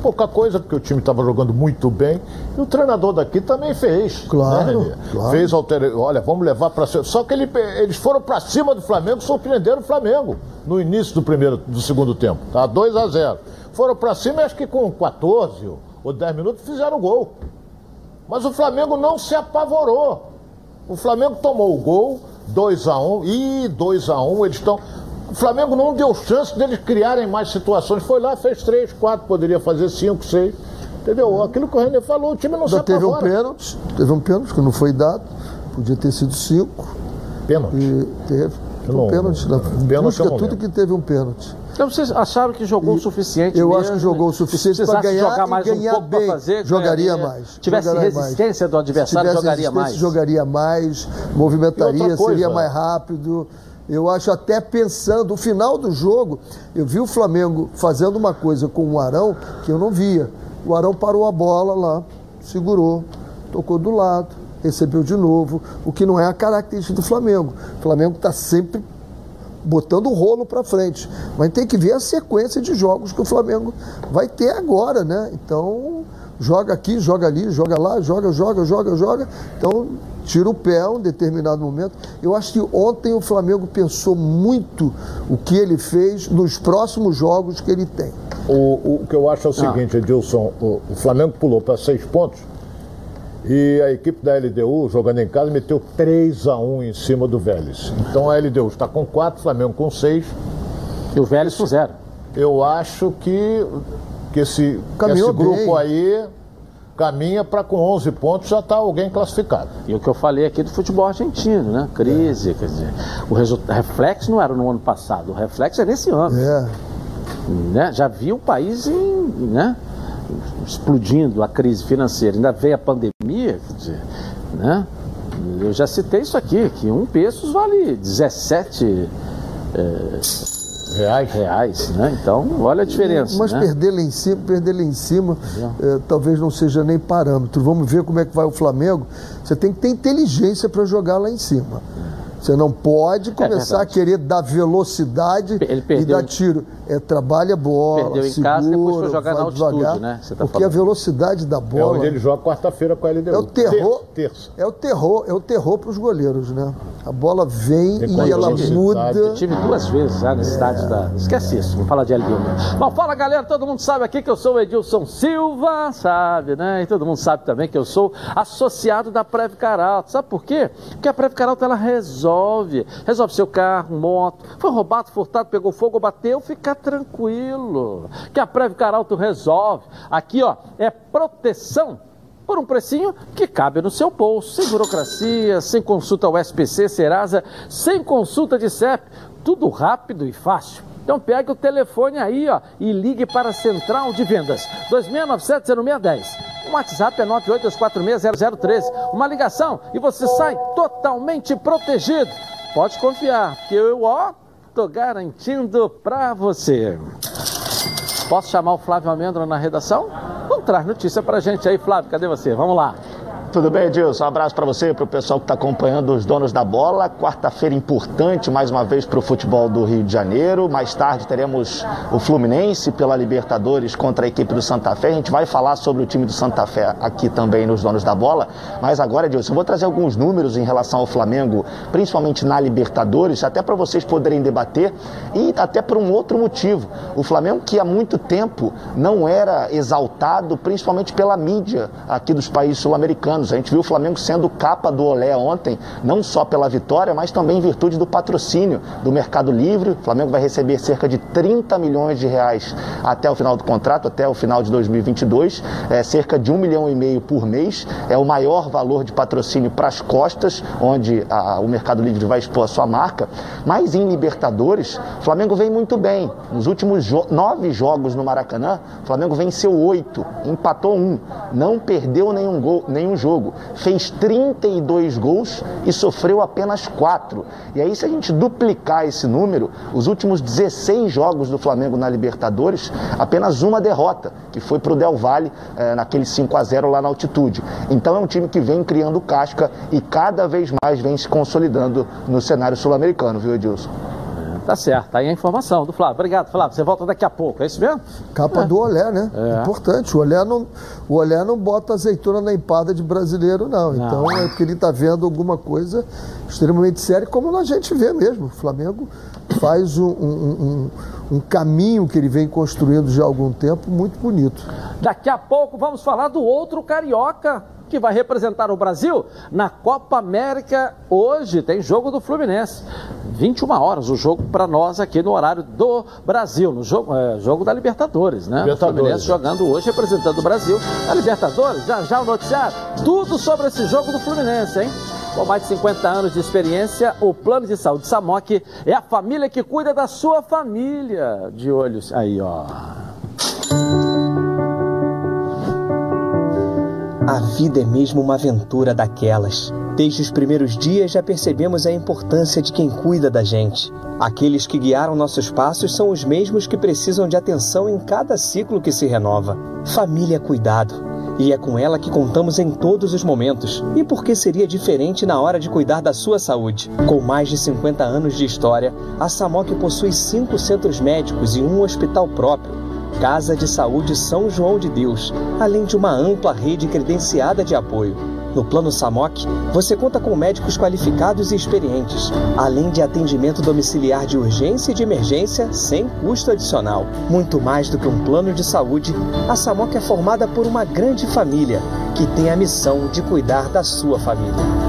pouca coisa, porque o time estava jogando muito bem. E o treinador daqui também fez. Claro, né, claro. Fez alteração. Olha, vamos levar para cima. Só que eles foram para cima do Flamengo, surpreenderam o Flamengo no início do segundo tempo. Tá? 2-0. Foram para cima, acho que com 14 ou 10 minutos fizeram o gol. Mas o Flamengo não se apavorou. O Flamengo tomou o gol. 2-1, e 2-1 eles estão... O Flamengo não deu chance deles criarem mais situações. Foi lá, fez 3, 4, poderia fazer 5, 6. Entendeu? Aquilo que o René falou, o time não se apavora. Teve um pênalti que não foi dado. Podia ter sido 5. Pênalti? Teve um pênalti. É tudo que teve um pênalti. Então vocês acharam que jogou o suficiente? Eu acho que jogou o suficiente para ganhar, jogar mais, e ganhar um pouco bem. Fazer, jogaria mais. Tivesse resistência do adversário, jogaria mais, movimentaria, seria mais rápido. Eu acho, até pensando, o final do jogo, eu vi o Flamengo fazendo uma coisa com o Arão que eu não via. O Arão parou a bola lá, segurou, tocou do lado, recebeu de novo, o que não é a característica do Flamengo. O Flamengo está sempre botando o rolo para frente, mas tem que ver a sequência de jogos que o Flamengo vai ter agora, né? Então joga aqui, joga ali, joga lá, joga. Então tira o pé em um determinado momento. Eu acho que ontem o Flamengo pensou muito o que ele fez nos próximos jogos que ele tem. O que eu acho é o seguinte, Edilson, o Flamengo pulou para 6 pontos e a equipe da LDU, jogando em casa, meteu 3-1 em cima do Vélez. Então a LDU está com 4, o Flamengo com 6. E o Vélez com 0. Eu acho que esse grupo aí caminha para, com 11 pontos, já está alguém classificado. E o que eu falei aqui do futebol argentino, né? Crise, quer dizer, o reflexo não era no ano passado, o reflexo é nesse ano. É. Né? Já viu o país explodindo a crise financeira, ainda veio a pandemia, quer dizer, né? Eu já citei isso aqui, que um peso vale 17 reais, né? Então, olha a diferença. Mas né? perder lá em cima talvez não seja nem parâmetro. Vamos ver como é que vai o Flamengo. Você tem que ter inteligência para jogar lá em cima. Você não pode começar a querer dar velocidade e dar tiro. Trabalha a bola, perdeu em segura, casa, depois foi jogar na altitude, devagar, né? Porque a velocidade da bola... É onde ele joga quarta-feira com a LDU. É o terror, terça. É o terror para os goleiros, né? A bola vem e ela muda. Eu tive 2 vezes já nesse estádio da... Esquece isso, vou falar de LDU. Né? Bom, fala galera, todo mundo sabe aqui que eu sou o Edilson Silva, sabe, né? E todo mundo sabe também que eu sou associado da Previcaralto. Sabe por quê? Porque a Previcaralto, ela resolve seu carro, moto, foi roubado, furtado, pegou fogo, bateu, fica tranquilo, que a Previcaralto resolve. Aqui, ó, é proteção por um precinho que cabe no seu bolso, sem burocracia, sem consulta ao SPC, Serasa, sem consulta de CEP, tudo rápido e fácil. Então pegue o telefone aí, ó, e ligue para a Central de Vendas, 2697-0610. O WhatsApp é 982460013. Uma ligação e você sai totalmente protegido. Pode confiar, porque eu, tô garantindo pra você. Posso chamar o Flávio Amêndola na redação? Vamos trazer notícia pra gente aí, Flávio. Cadê você? Vamos lá. Tudo bem, Edilson? Um abraço para você e para o pessoal que está acompanhando os Donos da Bola. Quarta-feira importante, mais uma vez, para o futebol do Rio de Janeiro. Mais tarde teremos o Fluminense pela Libertadores contra a equipe do Santa Fé. A gente vai falar sobre o time do Santa Fé aqui também nos Donos da Bola. Mas agora, Edilson, eu vou trazer alguns números em relação ao Flamengo, principalmente na Libertadores, até para vocês poderem debater e até por um outro motivo. O Flamengo, que há muito tempo não era exaltado, principalmente pela mídia aqui dos países sul-americanos. anos. A gente viu o Flamengo sendo capa do Olé ontem, não só pela vitória, mas também em virtude do patrocínio do Mercado Livre. O Flamengo vai receber cerca de 30 milhões de reais até o final do contrato, até o final de 2022, cerca de 1,5 milhão por mês. É o maior valor de patrocínio para as costas, onde o Mercado Livre vai expor a sua marca. Mas em Libertadores, o Flamengo vem muito bem. Nos últimos 9 jogos no Maracanã, o Flamengo venceu 8, empatou 1, não perdeu nenhum jogo, fez 32 gols e sofreu apenas 4. E aí, se a gente duplicar esse número, os últimos 16 jogos do Flamengo na Libertadores, apenas uma derrota, que foi para o Del Valle, naquele 5-0 lá na altitude. Então é um time que vem criando casca e cada vez mais vem se consolidando no cenário sul-americano, viu, Edilson? Tá certo, aí a informação do Flávio. Obrigado, Flávio. Você volta daqui a pouco, é isso mesmo? Capa do Olé, né? É. Importante. O Olé não bota azeitona na empada de brasileiro, não. Então é porque ele está vendo alguma coisa extremamente séria, como a gente vê mesmo. O Flamengo faz um caminho que ele vem construindo já há algum tempo, muito bonito. Daqui a pouco vamos falar do outro carioca que vai representar o Brasil na Copa América. Hoje tem jogo do Fluminense, 21 horas o jogo para nós aqui no horário do Brasil, no jogo da Libertadores, né? Libertadores. O Fluminense jogando hoje, representando o Brasil na Libertadores. Já o noticiário, tudo sobre esse jogo do Fluminense, hein? Com mais de 50 anos de experiência, o plano de saúde Samoc é a família que cuida da sua família. De olhos aí, ó. A vida é mesmo uma aventura daquelas. Desde os primeiros dias já percebemos a importância de quem cuida da gente. Aqueles que guiaram nossos passos são os mesmos que precisam de atenção em cada ciclo que se renova. Família é cuidado, e é com ela que contamos em todos os momentos. E por que seria diferente na hora de cuidar da sua saúde? Com mais de 50 anos de história, a Samoc possui 5 centros médicos e um hospital próprio. Casa de Saúde São João de Deus, além de uma ampla rede credenciada de apoio. No Plano Samoc, você conta com médicos qualificados e experientes, além de atendimento domiciliar de urgência e de emergência sem custo adicional. Muito mais do que um plano de saúde, a Samoc é formada por uma grande família que tem a missão de cuidar da sua família.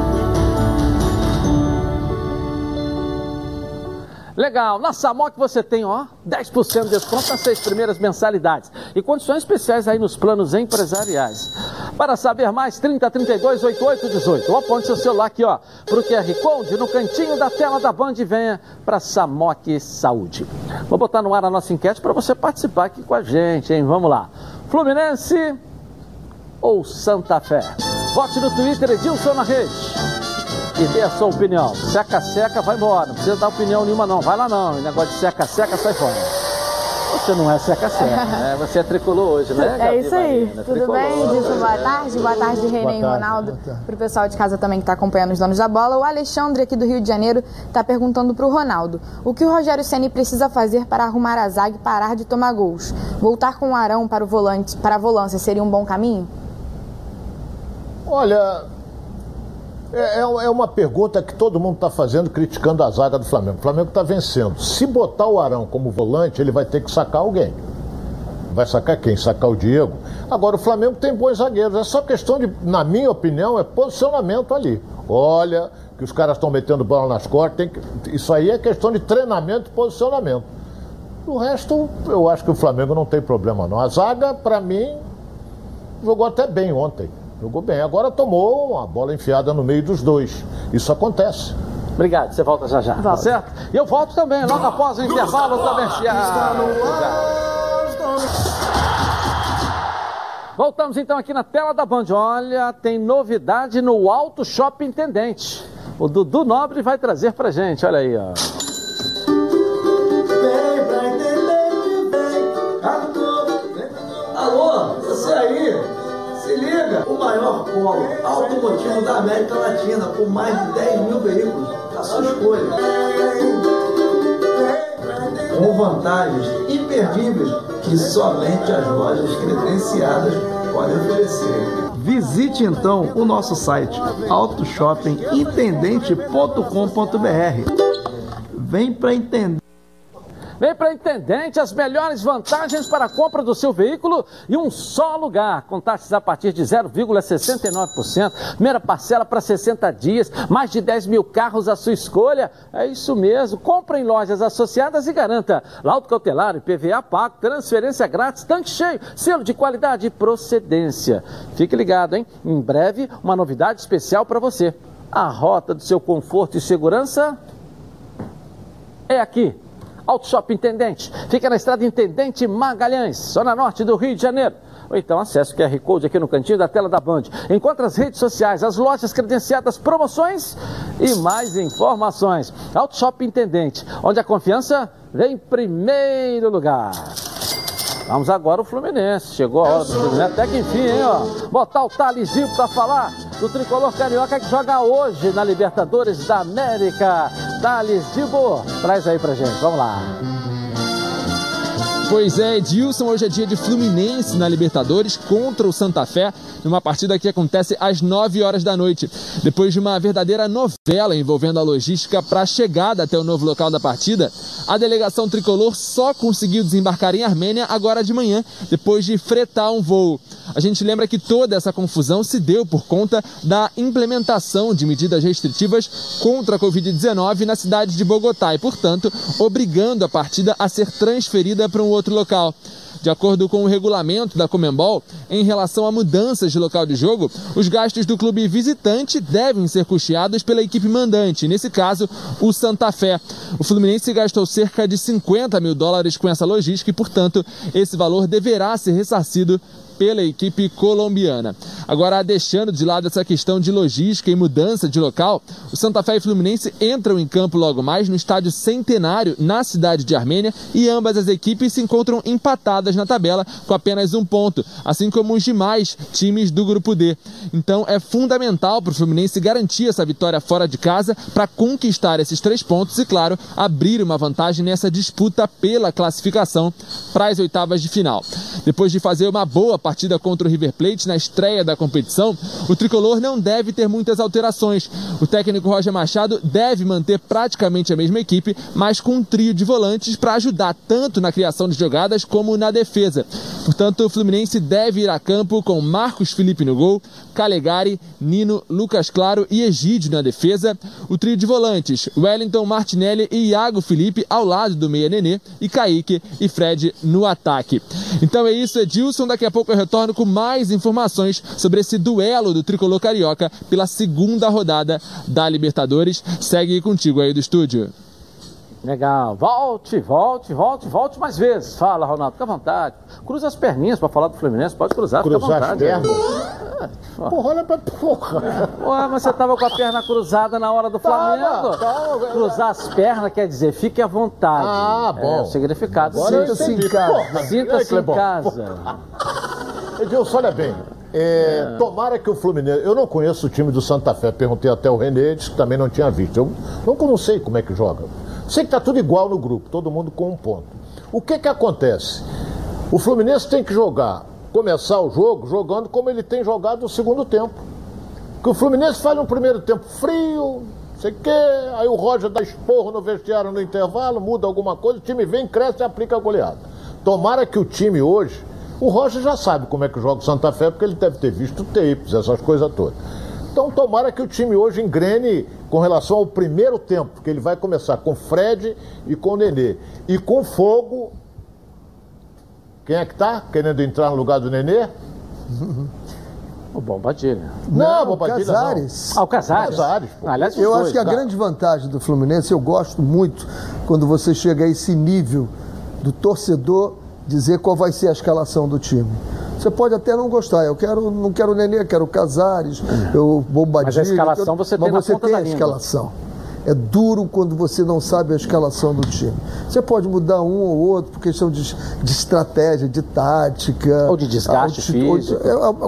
Legal, na Samoc você tem, ó, 10% de desconto nas 6 primeiras mensalidades e condições especiais aí nos planos empresariais. Para saber mais, 3032-8818, ou aponte seu celular aqui, ó, pro QR Code no cantinho da tela da Band e venha pra Samoc Saúde. Vou botar no ar a nossa enquete para você participar aqui com a gente, hein? Vamos lá. Fluminense ou Santa Fé? Vote no Twitter, Edilson na rede. E dê a sua opinião. Seca, vai embora. Não precisa dar opinião nenhuma, não. Vai lá, não. O negócio de seca, sai fora. Você não é seca, né? Você é tricolor hoje, né? É isso aí. Marina, tudo bem, Edilson? Boa tarde. Boa tarde, René e Ronaldo. Para o pessoal de casa também que está acompanhando os Donos da Bola. O Alexandre, aqui do Rio de Janeiro, está perguntando para o Ronaldo. O que o Rogério Ceni precisa fazer para arrumar a zaga e parar de tomar gols? Voltar com o Arão para a volância seria um bom caminho? Olha... É uma pergunta que todo mundo está fazendo, criticando a zaga do Flamengo. O Flamengo está vencendo. Se botar o Arão como volante, ele vai ter que sacar alguém. Vai sacar quem? Sacar o Diego. Agora, o Flamengo tem bons zagueiros. É só questão de, na minha opinião, é posicionamento ali. Olha, que os caras estão metendo bola nas costas. Isso aí é questão de treinamento e posicionamento. O resto, eu acho que o Flamengo não tem problema, não. A zaga, para mim, jogou até bem ontem. Jogou bem, agora tomou uma bola enfiada no meio dos dois. Isso acontece. Obrigado, você volta já. Tá certo? E eu volto também, logo após o intervalo comercial. Voltamos então aqui na tela da Band. Olha, tem novidade no Auto Shopping Intendente. O Dudu Nobre vai trazer pra gente, olha aí, ó. Alô, você aí? Se liga, o maior polo automotivo da América Latina, com mais de 10 mil veículos à sua escolha. Com vantagens imperdíveis que somente as lojas credenciadas podem oferecer. Visite então o nosso site autoshoppingintendente.com.br. Vem para entender. Vem para Intendente, as melhores vantagens para a compra do seu veículo em um só lugar. Com taxas a partir de 0,69%, primeira parcela para 60 dias, mais de 10 mil carros à sua escolha. É isso mesmo, compra em lojas associadas e garanta laudo cautelar, IPVA pago, transferência grátis, tanque cheio, selo de qualidade e procedência. Fique ligado, hein? Em breve, uma novidade especial para você. A rota do seu conforto e segurança é aqui. Auto Shop Intendente. Fica na estrada Intendente Magalhães, zona norte do Rio de Janeiro. Ou então acesse o QR Code aqui no cantinho da tela da Band. Encontra as redes sociais, as lojas credenciadas, promoções e mais informações. Auto Shop Intendente, onde a confiança vem em primeiro lugar. Vamos agora o Fluminense. Chegou a hora do Fluminense, até que enfim, hein, ó. Botar o Talizinho pra falar do tricolor carioca que joga hoje na Libertadores da América. Thales Dibo, traz aí pra gente, vamos lá. Pois é, Edilson, hoje é dia de Fluminense na Libertadores contra o Santa Fé, numa partida que acontece às 9 horas da noite. Depois de uma verdadeira novela envolvendo a logística para a chegada até o novo local da partida, a delegação tricolor só conseguiu desembarcar em Armênia agora de manhã, depois de fretar um voo. A gente lembra que toda essa confusão se deu por conta da implementação de medidas restritivas contra a Covid-19 na cidade de Bogotá e, portanto, obrigando a partida a ser transferida para um outro local. De acordo com o regulamento da Conmebol, em relação a mudanças de local de jogo, os gastos do clube visitante devem ser custeados pela equipe mandante, nesse caso, o Santa Fé. O Fluminense gastou cerca de US$50 mil com essa logística e, portanto, esse valor deverá ser ressarcido pela equipe colombiana. Agora, deixando de lado essa questão de logística e mudança de local, o Santa Fé e Fluminense entram em campo logo mais no estádio Centenário, na cidade de Armênia, e ambas as equipes se encontram empatadas na tabela com apenas um ponto, assim como os demais times do Grupo D. Então, é fundamental para o Fluminense garantir essa vitória fora de casa para conquistar esses 3 pontos e, claro, abrir uma vantagem nessa disputa pela classificação para as oitavas de final. Depois de fazer uma boa partida contra o River Plate na estreia da competição, o tricolor não deve ter muitas alterações. O técnico Roger Machado deve manter praticamente a mesma equipe, mas com um trio de volantes para ajudar tanto na criação de jogadas como na defesa. Portanto, o Fluminense deve ir a campo com Marcos Felipe no gol, Calegari, Nino, Lucas Claro e Egídio na defesa. O trio de volantes, Wellington, Martinelli e Iago Felipe ao lado do meia Nenê e Kaique e Fred no ataque. Então é isso, Edilson. Daqui a pouco eu retorno com mais informações sobre esse duelo do tricolor carioca pela segunda rodada da Libertadores. Segue contigo aí do estúdio. Legal. Volte mais vezes. Fala, Ronaldo, fica à vontade. Cruza as perninhas para falar do Fluminense, pode cruzar, fica à vontade. Cruzar as pernas? Porra, olha pra porra. Ué, mas você tava com a perna cruzada na hora do Flamengo. Tava. Cruzar as pernas quer dizer, fique à vontade. Ah, bom. É o significado. Sinta-se em casa. Sinta-se em casa. Edilson, olha bem. Tomara que o Fluminense... Eu não conheço o time do Santa Fé. Perguntei até o Renê, disse que também não tinha visto. Eu não sei como é que joga. Sei que está tudo igual no grupo, todo mundo com um ponto. O que que acontece? O Fluminense tem que jogar, começar o jogo jogando como ele tem jogado no segundo tempo. Porque o Fluminense faz um primeiro tempo frio, não sei o quê, aí o Roger dá esporro no vestiário no intervalo, muda alguma coisa, o time vem, cresce e aplica a goleada. Tomara que o time hoje... O Roger já sabe como é que joga o Santa Fé, porque ele deve ter visto tapes, essas coisas todas. Então tomara que o time hoje engrene com relação ao primeiro tempo, que ele vai começar com Fred e com Nenê. E com fogo, quem é que tá querendo entrar no lugar do Nenê? O Bombadilha. Não, o Bombadilha Cazares. Não. Ah, o Cazares. Cazares, pô. Aliás, eu acho que a grande vantagem do Fluminense, eu gosto muito, quando você chega a esse nível do torcedor dizer qual vai ser a escalação do time. Você pode até não gostar. Não quero o Nenê, quero o Cazares, o Bombadilha. Mas a escalação você tem na ponta da língua. Mas você tem a escalação. É duro quando você não sabe a escalação do time. Você pode mudar um ou outro por questão de estratégia, de tática. Ou de desgaste físico.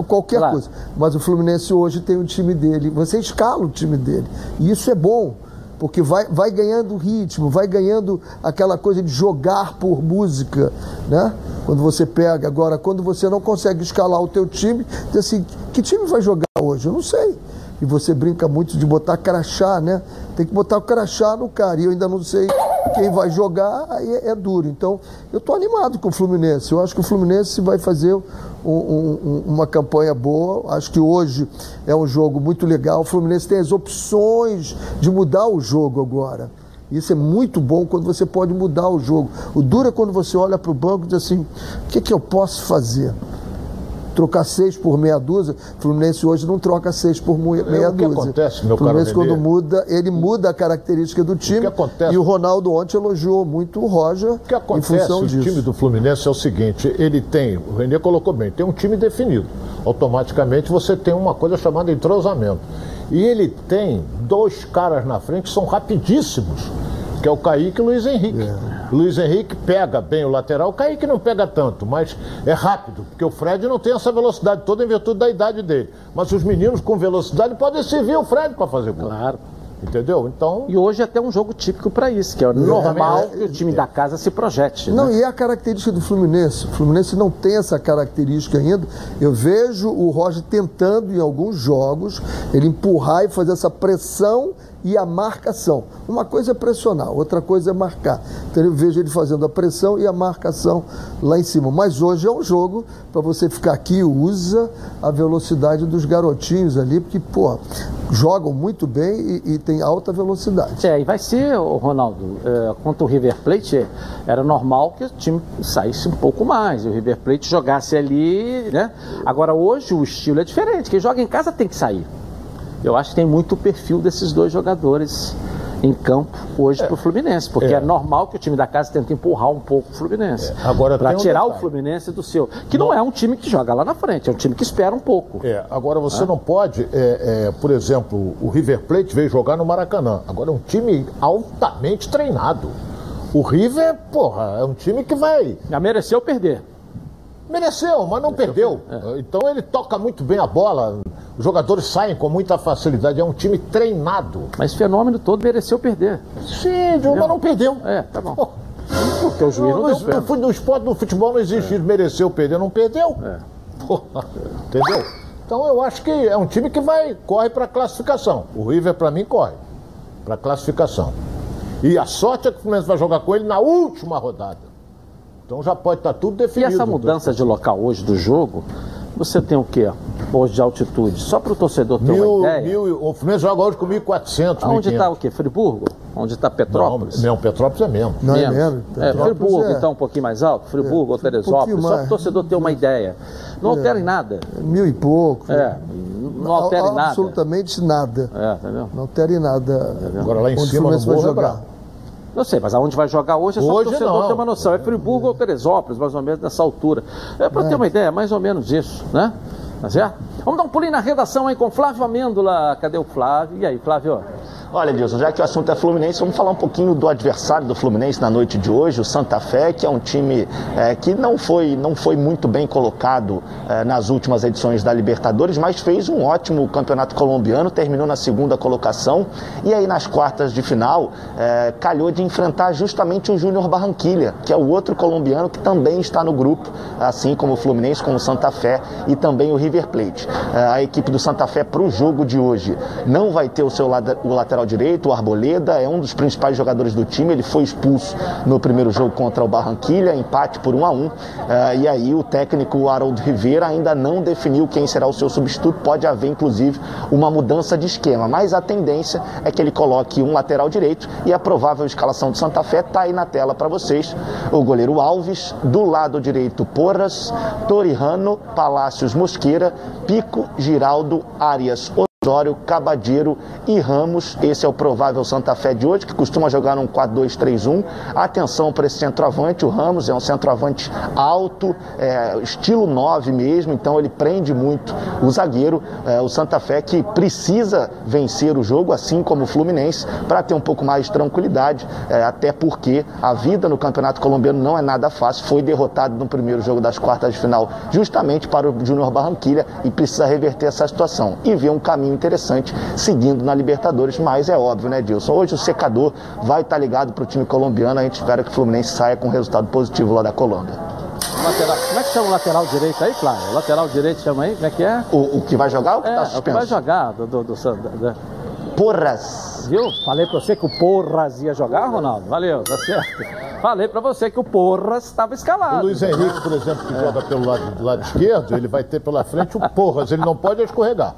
Qualquer coisa. Mas o Fluminense hoje tem o time dele. Você escala o time dele. E isso é bom. Porque vai ganhando ritmo, vai ganhando aquela coisa de jogar por música, né? Quando você pega agora, quando você não consegue escalar o teu time, diz assim, que time vai jogar hoje? Eu não sei. E você brinca muito de botar crachá, né? Tem que botar o crachá no cara, e eu ainda não sei quem vai jogar aí é duro. Então, eu estou animado com o Fluminense. Eu acho que o Fluminense vai fazer uma campanha boa. Acho que hoje é um jogo muito legal. O Fluminense tem as opções de mudar o jogo agora. Isso é muito bom quando você pode mudar o jogo. O duro é quando você olha para o banco e diz assim, o que eu posso fazer? Trocar 6 por meia dúzia, o Fluminense hoje não troca 6 por meia dúzia. O que acontece, meu caro Fluminense, quando muda, ele muda a característica do time. O que acontece? E o Ronaldo ontem elogiou muito o Roger. O que acontece em função disso. O time do Fluminense é o seguinte, ele tem, o Renê colocou bem, tem um time definido. Automaticamente você tem uma coisa chamada entrosamento. E ele tem 2 caras na frente que são rapidíssimos, que é o Kaique e o Luiz Henrique. Luiz Henrique pega bem o lateral, o Kaique não pega tanto, mas é rápido, porque o Fred não tem essa velocidade toda em virtude da idade dele. Mas os meninos com velocidade podem servir o Fred para fazer gol. Claro. Entendeu? Então... E hoje é até um jogo típico para isso, que é normal que o time da casa se projete. Não, né? E é a característica do Fluminense. O Fluminense não tem essa característica ainda. Eu vejo o Roger tentando em alguns jogos, ele empurrar e fazer essa pressão e a marcação. Uma coisa é pressionar, outra coisa é marcar. Então eu vejo ele fazendo a pressão e a marcação lá em cima. Mas hoje é um jogo para você ficar aqui, usa a velocidade dos garotinhos ali, porque, pô, jogam muito bem e tem alta velocidade. É, e vai ser, Ronaldo, quanto o River Plate, era normal que o time saísse um pouco mais, o River Plate jogasse ali, né? Agora hoje o estilo é diferente, quem joga em casa tem que sair. Eu acho que tem muito o perfil desses 2 jogadores em campo hoje para o Fluminense, porque é normal que o time da casa tente empurrar um pouco o Fluminense, para tirar o Fluminense do seu, que não é um time que joga lá na frente, é um time que espera um pouco. Agora você não pode, por exemplo, o River Plate veio jogar no Maracanã, agora é um time altamente treinado. O River, porra, é um time que vai... Já mereceu perder. Mereceu, mas não perdeu. Então ele toca muito bem a bola. Os jogadores saem com muita facilidade. É um time treinado. Mas fenômeno todo mereceu perder. Sim, mas não perdeu. É, tá bom. Pô, porque o juiz no esporte, no futebol não existe. Mereceu perder, não perdeu. Pô, entendeu? Então eu acho que é um time que corre para classificação. O River, para mim, corre para classificação. E a sorte é que o Fluminense vai jogar com ele na última rodada. Então já pode estar tudo definido. E essa mudança de local hoje do jogo, você tem o quê? Hoje de altitude, só para o torcedor ter uma ideia. O Fluminense joga hoje com 1.400. Onde está o quê? Friburgo? Onde está Petrópolis? Não, Petrópolis é mesmo. Não é mesmo? É, Friburgo, então, um pouquinho mais alto. Friburgo ou Teresópolis, só para o torcedor ter uma ideia. Não altera em nada. 1.000 e pouco. Não altera em nada. Absolutamente nada. Tá vendo? Não altera em nada. Agora lá em cima no morro vai jogar. Não sei, mas aonde vai jogar hoje é só hoje o torcedor ter uma noção. É Friburgo ou Teresópolis, mais ou menos nessa altura. É para ter uma ideia, mais ou menos isso, né? Tá certo? Vamos dar um pulinho na redação aí com o Flávio Amêndola. Cadê o Flávio? E aí, Flávio? Olha, Edilson, já que o assunto é Fluminense, vamos falar um pouquinho do adversário do Fluminense na noite de hoje, o Santa Fé, que é um time que não foi muito bem colocado nas últimas edições da Libertadores, mas fez um ótimo campeonato colombiano, terminou na 2ª colocação e aí nas quartas de final calhou de enfrentar justamente o Júnior Barranquilla, que é o outro colombiano que também está no grupo, assim como o Fluminense, como o Santa Fé e também o River Plate. A equipe do Santa Fé para o jogo de hoje não vai ter o lateral direito, o Arboleda, é um dos principais jogadores do time, ele foi expulso no primeiro jogo contra o Barranquilla, empate por 1-1, e aí o técnico Haroldo Rivera ainda não definiu quem será o seu substituto, pode haver inclusive uma mudança de esquema, mas a tendência é que ele coloque um lateral direito e a provável escalação do Santa Fé está aí na tela para vocês, o goleiro Alves, do lado direito Porras, Torrijano, Palacios Mosquera, Pico, Giraldo, Arias, Osório, Cabadeiro e Ramos. Esse é o provável Santa Fé de hoje, que costuma jogar num 4-2-3-1. Atenção para esse centroavante, o Ramos é um centroavante alto, estilo 9 mesmo, então ele prende muito o zagueiro. O Santa Fé que precisa vencer o jogo, assim como o Fluminense, para ter um pouco mais de tranquilidade, até porque a vida no Campeonato Colombiano não é nada fácil, foi derrotado no primeiro jogo das quartas de final, justamente para o Júnior Barranquilla, e precisa reverter essa situação e ver um caminho interessante seguindo na Libertadores, mas é óbvio, né, Dilson? Hoje o secador vai estar ligado para o time colombiano, a gente espera que o Fluminense saia com um resultado positivo lá da Colômbia. Como é que chama o lateral direito aí, Flávio? O lateral direito chama aí, como é que é? O que vai jogar ou o que está suspenso? O que vai jogar, Porras. viu? Falei pra você que o Porras ia jogar, Ronaldo? Valeu, tá certo. Falei pra você que o Porras estava escalado. O Luiz Henrique, por exemplo, que joga pelo lado esquerdo, ele vai ter pela frente o Porras, ele não pode escorregar.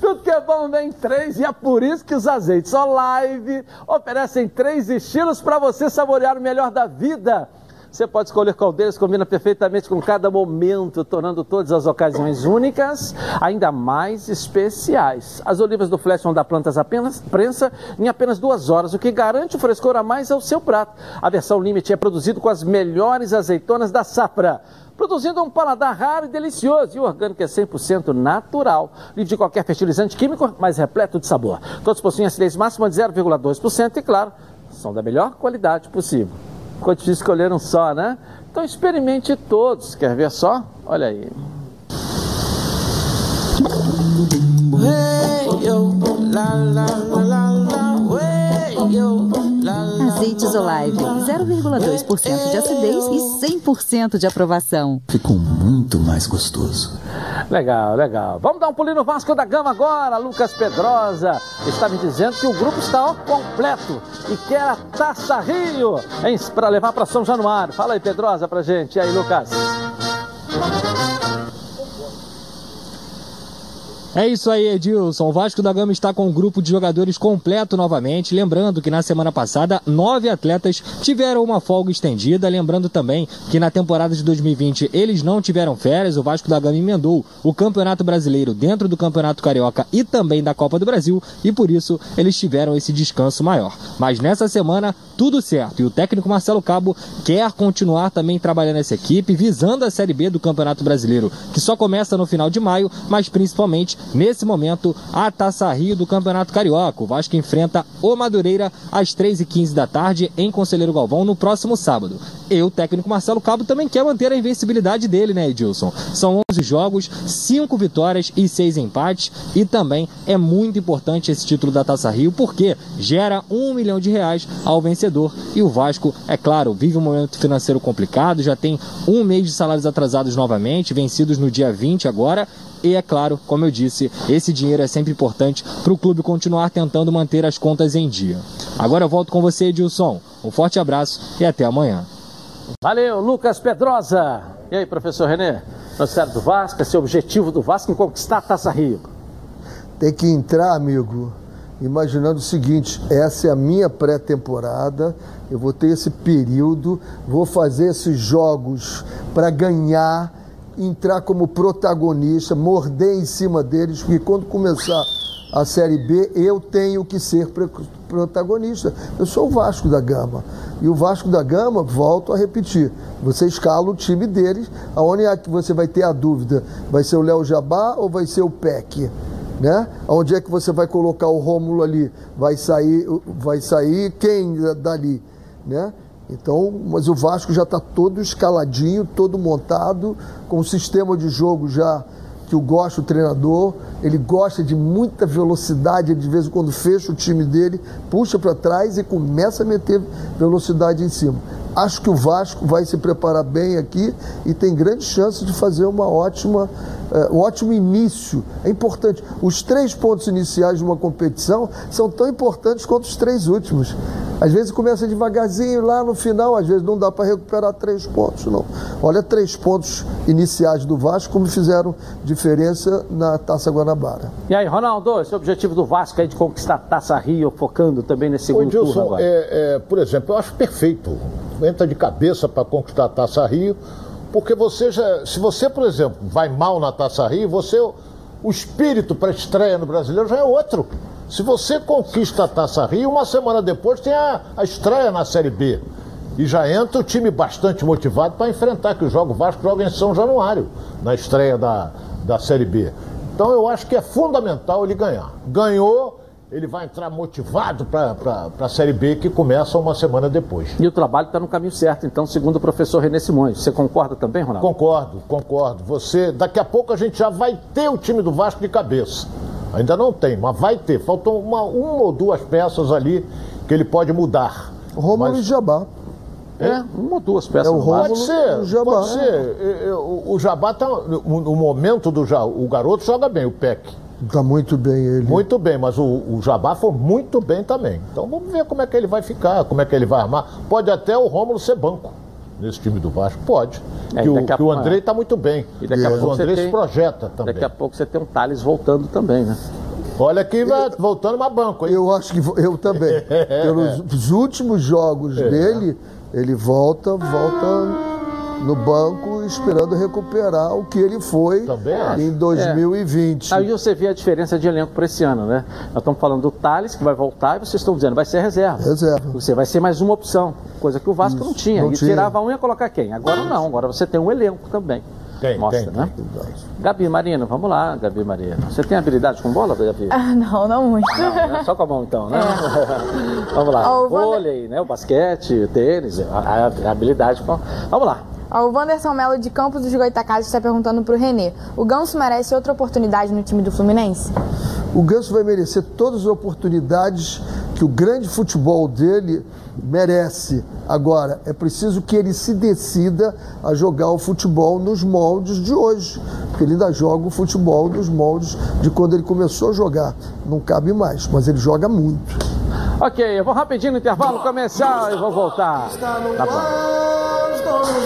Tudo que é bom vem em três, e é por isso que os azeites Olive oferecem 3 estilos para você saborear o melhor da vida. Você pode escolher qual deles combina perfeitamente com cada momento, tornando todas as ocasiões únicas, ainda mais especiais. As olivas do Flash vão dar plantas apenas prensa em apenas 2 horas, o que garante o frescor a mais ao seu prato. A versão Limite é produzida com as melhores azeitonas da safra, produzindo um paladar raro e delicioso. E o orgânico é 100% natural, livre de qualquer fertilizante químico, mas repleto de sabor. Todos possuem acidez máxima de 0,2% e, claro, são da melhor qualidade possível. Ficou difícil escolher um só, né? Então experimente todos. Quer ver só? Olha aí. Azeites Olive, 0,2% de acidez e 100% de aprovação. Ficou muito mais gostoso. Legal, legal. Vamos dar um pulinho no Vasco da Gama agora. Lucas Pedrosa está me dizendo que o grupo está ao completo e quer a Taça Rio para levar para São Januário. Fala aí, Pedrosa, pra gente. E aí, Lucas? É isso aí, Edilson. O Vasco da Gama está com um grupo de jogadores completo novamente. Lembrando que na semana passada, 9 atletas tiveram uma folga estendida. Lembrando também que na temporada de 2020 eles não tiveram férias. O Vasco da Gama emendou o Campeonato Brasileiro dentro do Campeonato Carioca e também da Copa do Brasil. E por isso eles tiveram esse descanso maior. Mas nessa semana, tudo certo. E o técnico Marcelo Cabo quer continuar também trabalhando essa equipe, visando a Série B do Campeonato Brasileiro, que só começa no final de maio, mas principalmente... nesse momento, a Taça Rio do Campeonato Carioca. O Vasco enfrenta o Madureira às 3h15 da tarde em Conselheiro Galvão no próximo sábado. E o técnico Marcelo Cabo também quer manter a invencibilidade dele, né, Edilson? São 11 jogos, 5 vitórias e 6 empates. E também é muito importante esse título da Taça Rio porque gera R$1 milhão ao vencedor. E o Vasco, é claro, vive um momento financeiro complicado, já tem um mês de salários atrasados novamente, vencidos no dia 20 agora. E é claro, como eu disse, esse dinheiro é sempre importante para o clube continuar tentando manter as contas em dia. Agora eu volto com você, Edilson. Um forte abraço e até amanhã. Valeu, Lucas Pedrosa. E aí, professor Renê? Noticiário do Vasco, esse é o objetivo do Vasco em conquistar a Taça Rio. Tem que entrar, amigo, imaginando o seguinte: essa é a minha pré-temporada, eu vou ter esse período, vou fazer esses jogos para ganhar, entrar como protagonista, morder em cima deles, porque quando começar a Série B, eu tenho que ser protagonista. Eu sou o Vasco da Gama. E o Vasco da Gama, volto a repetir, você escala o time deles, aonde é que você vai ter a dúvida? Vai ser o Léo Jabá ou vai ser o Peck? Né? Onde é que você vai colocar o Rômulo ali? Vai sair quem dali? Né? Então, mas o Vasco já está todo escaladinho, todo montado, com um sistema de jogo já que eu gosto, o treinador, ele gosta de muita velocidade, ele de vez em quando fecha o time dele, puxa para trás e começa a meter velocidade em cima. Acho que o Vasco vai se preparar bem aqui e tem grande chance de fazer um ótimo início. É importante. Os 3 pontos iniciais de uma competição são tão importantes quanto os 3 últimos. Às vezes começa devagarzinho, lá no final, às vezes não dá para recuperar 3 pontos, não. Olha, 3 pontos iniciais do Vasco, como fizeram diferença na Taça Guanabara. E aí, Ronaldo, esse é o objetivo do Vasco aí de conquistar a Taça Rio, focando também nesse segundo turno agora. Por exemplo, eu acho perfeito. Entra de cabeça para conquistar a Taça Rio, porque você já, se você, por exemplo, vai mal na Taça Rio, você, o espírito para estreia no Brasileiro já é outro. Se você conquista a Taça Rio, uma semana depois tem a estreia na Série B e já entra o time bastante motivado para enfrentar, que o Vasco joga em São Januário na estreia da Série B. Então eu acho que é fundamental ele ganhar. Ganhou, ele vai entrar motivado para a Série B, que começa uma semana depois. E o trabalho está no caminho certo, então, segundo o professor Renê Simões. Você concorda também, Ronaldo? Concordo. Daqui a pouco a gente já vai ter o time do Vasco de cabeça. Ainda não tem, mas vai ter. Faltam uma ou duas peças ali que ele pode mudar. Rômulo e Jabá. Uma ou duas peças. Pode ser. O Jabá tá no momento do Jabá. O garoto joga bem, o Peck. Está muito bem ele. Muito bem, mas o Jabá foi muito bem também. Então vamos ver como é que ele vai ficar, como é que ele vai armar. Pode até o Rômulo ser banco nesse time do Vasco, pode. É, que o Andrei está muito bem. E daqui a pouco o Andrei se projeta também. Daqui a pouco você tem um Thales voltando também, né? Olha aqui, voltando uma banco. Hein? Eu acho que eu também. Pelos últimos jogos dele, ele volta no banco, esperando recuperar o que ele foi em 2020. Aí você vê a diferença de elenco para esse ano, né? Nós estamos falando do Thales, que vai voltar, e vocês estão dizendo, vai ser reserva. Reserva. Você vai ser mais uma opção, coisa que o Vasco não tinha. Ele tirava um e ia colocar quem? Agora não, agora você tem um elenco também. Mostra, né? Gabi Marino, vamos lá, Gabi Marino. Você tem habilidade com bola, Gabi? Ah, não muito. Não, né? Só com a mão, então, né? É. Vamos lá. O vôlei, né? O basquete, o tênis, a habilidade com... Vamos lá. O Wanderson Melo de Campos dos Goitacazes está perguntando para o Renê. O Ganso merece outra oportunidade no time do Fluminense? O Ganso vai merecer todas as oportunidades que o grande futebol dele merece. Agora, é preciso que ele se decida a jogar o futebol nos moldes de hoje. Porque ele ainda joga o futebol nos moldes de quando ele começou a jogar. Não cabe mais, mas ele joga muito. Ok, eu vou rapidinho no intervalo comercial e vou voltar. Tá bom.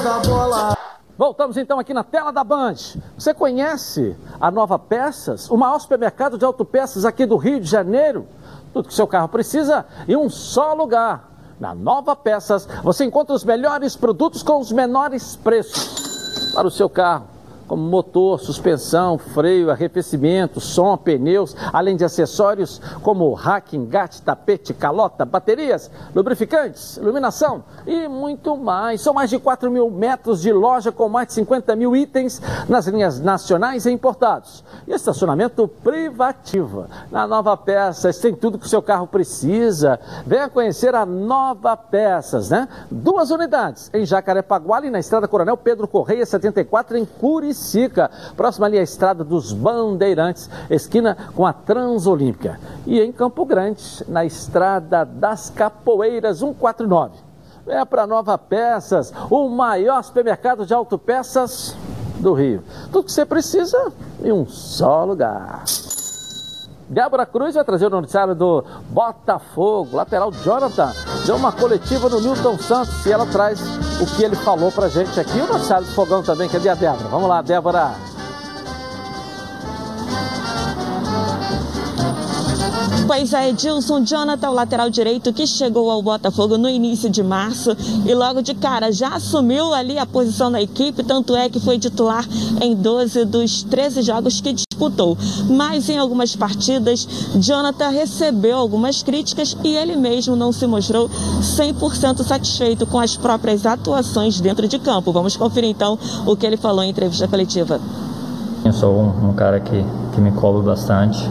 Da bola. Voltamos então aqui na tela da Band. Você conhece a Nova Peças, o maior supermercado de autopeças aqui do Rio de Janeiro? Tudo que seu carro precisa em um só lugar. Na Nova Peças você encontra os melhores produtos com os menores preços para o seu carro, como motor, suspensão, freio, arrefecimento, som, pneus, além de acessórios como rack, engate, tapete, calota, baterias, lubrificantes, iluminação e muito mais. São mais de 4 mil metros de loja com mais de 50 mil itens nas linhas nacionais e importados. E estacionamento privativo. Na Nova Peças tem tudo que o seu carro precisa. Venha conhecer a Nova Peças, né? 2 unidades em Jacarepaguá e na Estrada Coronel Pedro Correia, 74, em Curitiba. Sica, próxima ali à Estrada dos Bandeirantes, esquina com a Transolímpica. E em Campo Grande, na Estrada das Capoeiras, 149. É para Nova Peças, o maior supermercado de autopeças do Rio. Tudo que você precisa em um só lugar. Débora Cruz vai trazer o noticiário do Botafogo. Lateral Jonathan deu uma coletiva no Milton Santos e ela traz o que ele falou pra gente aqui. O noticiário do Fogão também. Cadê a Débora? Vamos lá, Débora. Pois é, Edilson, Jonathan, o lateral direito que chegou ao Botafogo no início de março e logo de cara já assumiu ali a posição na equipe, tanto é que foi titular em 12 dos 13 jogos que disputou. Mas em algumas partidas, Jonathan recebeu algumas críticas e ele mesmo não se mostrou 100% satisfeito com as próprias atuações dentro de campo. Vamos conferir então o que ele falou em entrevista coletiva. Eu sou um cara que me cobra bastante.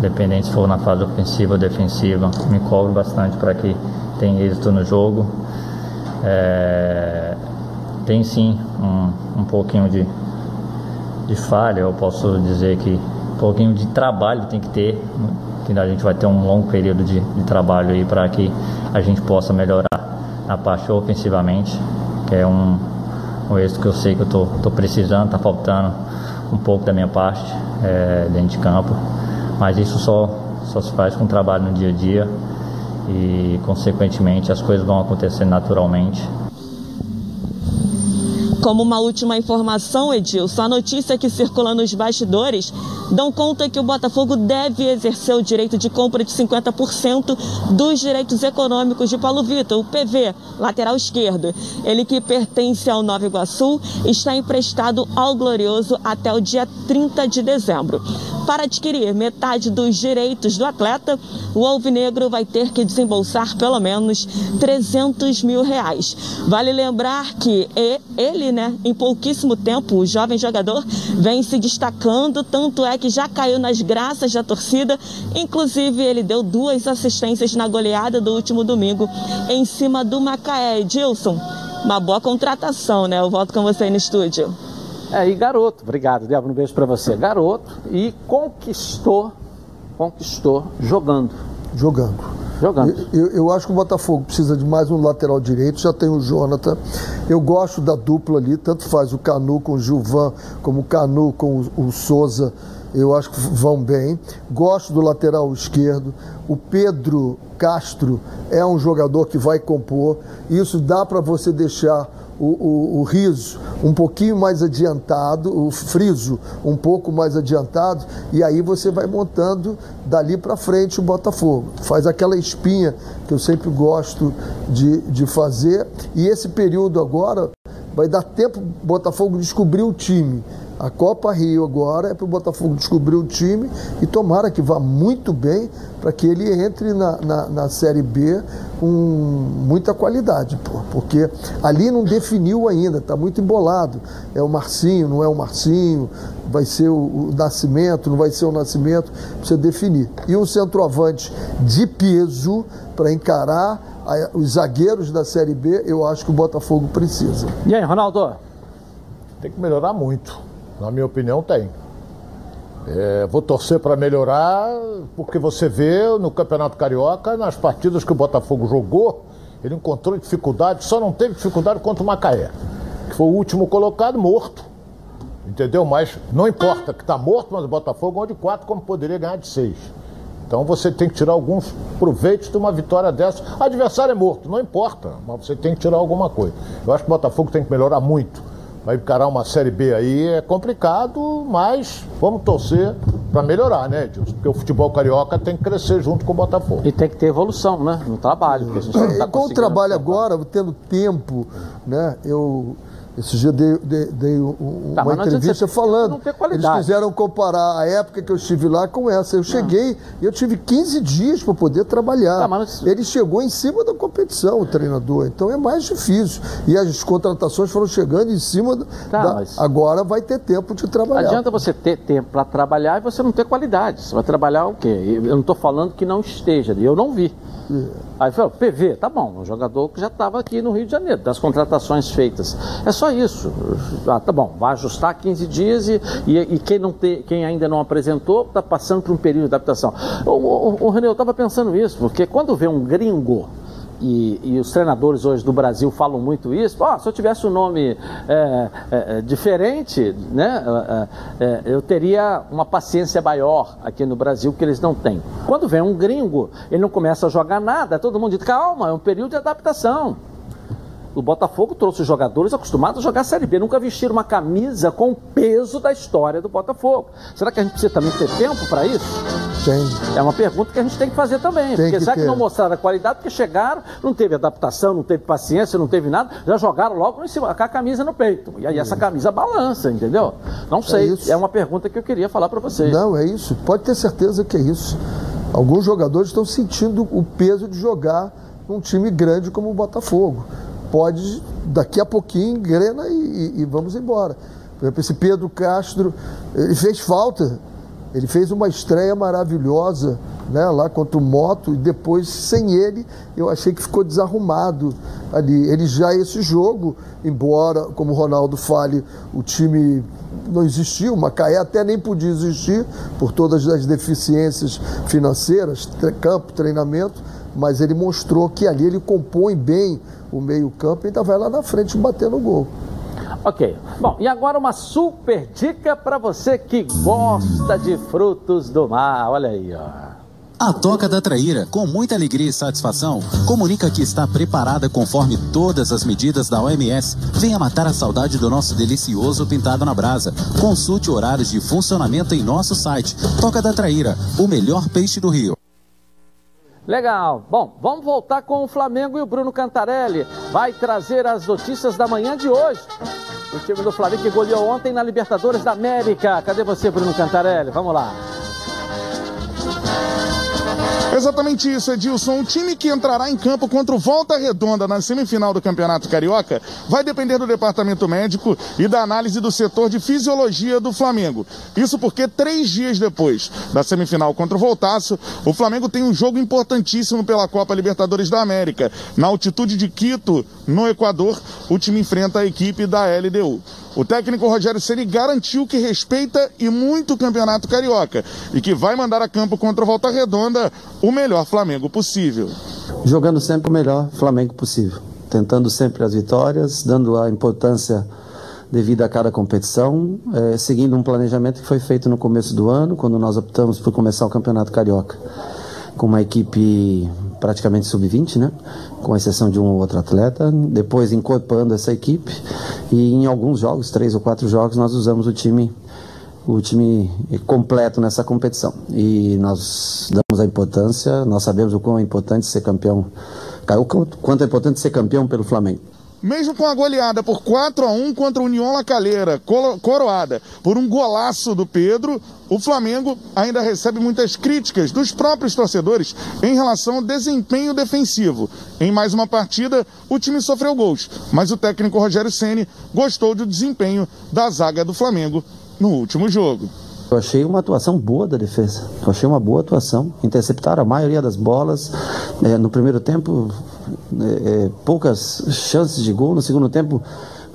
Dependente se for na fase ofensiva ou defensiva, me cobro bastante para que tenha êxito no jogo. Tem sim um pouquinho de falha, eu posso dizer que um pouquinho de trabalho tem que ter, que a gente vai ter um longo período de trabalho aí para que a gente possa melhorar a parte ofensivamente, que é um êxito que eu sei que eu tô precisando, tá faltando um pouco da minha parte dentro de campo, mas isso só se faz com trabalho no dia a dia e consequentemente as coisas vão acontecer naturalmente. Como uma última informação, Edilson, a notícia que circula nos bastidores dão conta que o Botafogo deve exercer o direito de compra de 50% dos direitos econômicos de Paulo Vitor, o PV, lateral esquerdo. Ele, que pertence ao Nova Iguaçu, está emprestado ao Glorioso até o dia 30 de dezembro. Para adquirir metade dos direitos do atleta, o alvinegro vai ter que desembolsar pelo menos R$300 mil. Vale lembrar que ele, né, em pouquíssimo tempo, o jovem jogador vem se destacando, tanto é que já caiu nas graças da torcida, inclusive ele deu 2 assistências na goleada do último domingo em cima do Macaé. Edilson, uma boa contratação, né? Eu volto com você aí no estúdio. E garoto, obrigado, Débora, um beijo pra você. Garoto, e conquistou jogando. jogando. Eu acho que o Botafogo precisa de mais um lateral direito, já tem o Jonathan. Eu gosto da dupla ali, tanto faz o Canu com o Gilvan, como o Canu com o Souza. Eu acho que vão bem. Gosto do lateral esquerdo. O Pedro Castro é um jogador que vai compor. Isso dá para você deixar o Riso um pouquinho mais adiantado, o Friso um pouco mais adiantado, e aí você vai montando dali para frente o Botafogo. Faz aquela espinha que eu sempre gosto de fazer. E esse período agora vai dar tempo para o Botafogo descobrir o time. A Copa Rio agora é para o Botafogo descobrir o time e tomara que vá muito bem para que ele entre na Série B com muita qualidade, pô, porque ali não definiu ainda, está muito embolado. É o Marcinho, não é o Marcinho, vai ser o Nascimento, não vai ser o Nascimento, precisa definir. E um centroavante de peso para encarar os zagueiros da Série B, eu acho que o Botafogo precisa. E aí, Ronaldo? Tem que melhorar muito. Na minha opinião, tem. Vou torcer para melhorar, porque você vê no Campeonato Carioca, nas partidas que o Botafogo jogou, ele encontrou dificuldade, só não teve dificuldade contra o Macaé, que foi o último colocado, morto. Entendeu? Mas não importa que está morto, mas o Botafogo ganhou de 4, como poderia ganhar de 6. Então você tem que tirar alguns proveitos de uma vitória dessa. O adversário é morto, não importa, mas você tem que tirar alguma coisa. Eu acho que o Botafogo tem que melhorar muito. Vai encarar uma Série B aí é complicado, mas vamos torcer para melhorar, né, Edilson? Porque o futebol carioca tem que crescer junto com o Botafogo. E tem que ter evolução, né, no trabalho. Porque a gente não tá com o trabalho agora, tendo tempo, né, eu... Esse dia dei uma entrevista falando, eles quiseram comparar a época que eu estive lá com essa. Eu cheguei e eu tive 15 dias para poder trabalhar. Ele chegou em cima da competição, o treinador, então é mais difícil. E as contratações foram chegando em cima agora vai ter tempo de trabalhar. Não adianta você ter tempo para trabalhar e você não ter qualidade. Você vai trabalhar o quê? Eu não estou falando que não esteja, eu não vi. Aí falou, PV, tá bom, um jogador que já estava aqui no Rio de Janeiro, das contratações feitas. É só isso. Ah, tá bom, vai ajustar 15 dias e quem ainda não apresentou está passando por um período de adaptação. O René, eu estava pensando isso, porque quando vê um gringo, e os treinadores hoje do Brasil falam muito isso, se eu tivesse um nome diferente, né, eu teria uma paciência maior aqui no Brasil que eles não têm. Quando vem um gringo, ele não começa a jogar nada, todo mundo diz, calma, é um período de adaptação. O Botafogo trouxe jogadores acostumados a jogar Série B, nunca vestiram uma camisa com o peso da história do Botafogo. Será que a gente precisa também ter tempo para isso? Tem. É uma pergunta que a gente tem que fazer também. Porque será que não mostraram a qualidade? Porque chegaram, não teve adaptação, não teve paciência, não teve nada, já jogaram logo em cima, com a camisa no peito. E aí essa camisa balança, entendeu? Não sei, é uma pergunta que eu queria falar para vocês. Não, é isso. Pode ter certeza que é isso. Alguns jogadores estão sentindo o peso de jogar num time grande como o Botafogo. Pode, daqui a pouquinho, engrena e vamos embora. Por exemplo, esse Pedro Castro, ele fez falta, ele fez uma estreia maravilhosa, né, lá contra o Moto, e depois, sem ele, eu achei que ficou desarrumado ali. Ele já, esse jogo, embora, como o Ronaldo fale, o time não existiu, o Macaé até nem podia existir, por todas as deficiências financeiras, campo, treinamento, mas ele mostrou que ali ele compõe bem o meio-campo e ainda vai lá na frente bater no gol. Ok. Bom, e agora uma super dica para você que gosta de frutos do mar. Olha aí, ó. A Toca da Traíra, com muita alegria e satisfação, comunica que está preparada conforme todas as medidas da OMS. Venha matar a saudade do nosso delicioso pintado na brasa. Consulte horários de funcionamento em nosso site. Toca da Traíra, o melhor peixe do Rio. Legal. Bom, vamos voltar com o Flamengo e o Bruno Cantarelli. Vai trazer as notícias da manhã de hoje. O time do Flamengo que goleou ontem na Libertadores da América. Cadê você, Bruno Cantarelli? Vamos lá. Exatamente isso, Edilson. O time que entrará em campo contra o Volta Redonda na semifinal do Campeonato Carioca vai depender do departamento médico e da análise do setor de fisiologia do Flamengo. Isso porque 3 dias depois da semifinal contra o Voltaço, o Flamengo tem um jogo importantíssimo pela Copa Libertadores da América. Na altitude de Quito, no Equador, o time enfrenta a equipe da LDU. O técnico Rogério Ceni garantiu que respeita e muito o Campeonato Carioca e que vai mandar a campo contra o Volta Redonda o melhor Flamengo possível. Jogando sempre o melhor Flamengo possível, tentando sempre as vitórias, dando a importância devido a cada competição, seguindo um planejamento que foi feito no começo do ano, quando nós optamos por começar o Campeonato Carioca, com uma equipe praticamente sub-20, né? Com exceção de um ou outro atleta, depois incorporando essa equipe, e em alguns jogos, 3 ou 4 jogos, nós usamos o time completo nessa competição, e nós damos a importância, nós sabemos o quão é importante ser campeão, o quanto é importante ser campeão pelo Flamengo. Mesmo com a goleada por 4-1 contra o Unión La Calera, coroada por um golaço do Pedro, o Flamengo ainda recebe muitas críticas dos próprios torcedores em relação ao desempenho defensivo. Em mais uma partida, o time sofreu gols, mas o técnico Rogério Ceni gostou do desempenho da zaga do Flamengo no último jogo. Eu achei uma atuação boa da defesa, eu achei uma boa atuação, interceptaram a maioria das bolas, no primeiro tempo poucas chances de gol, no segundo tempo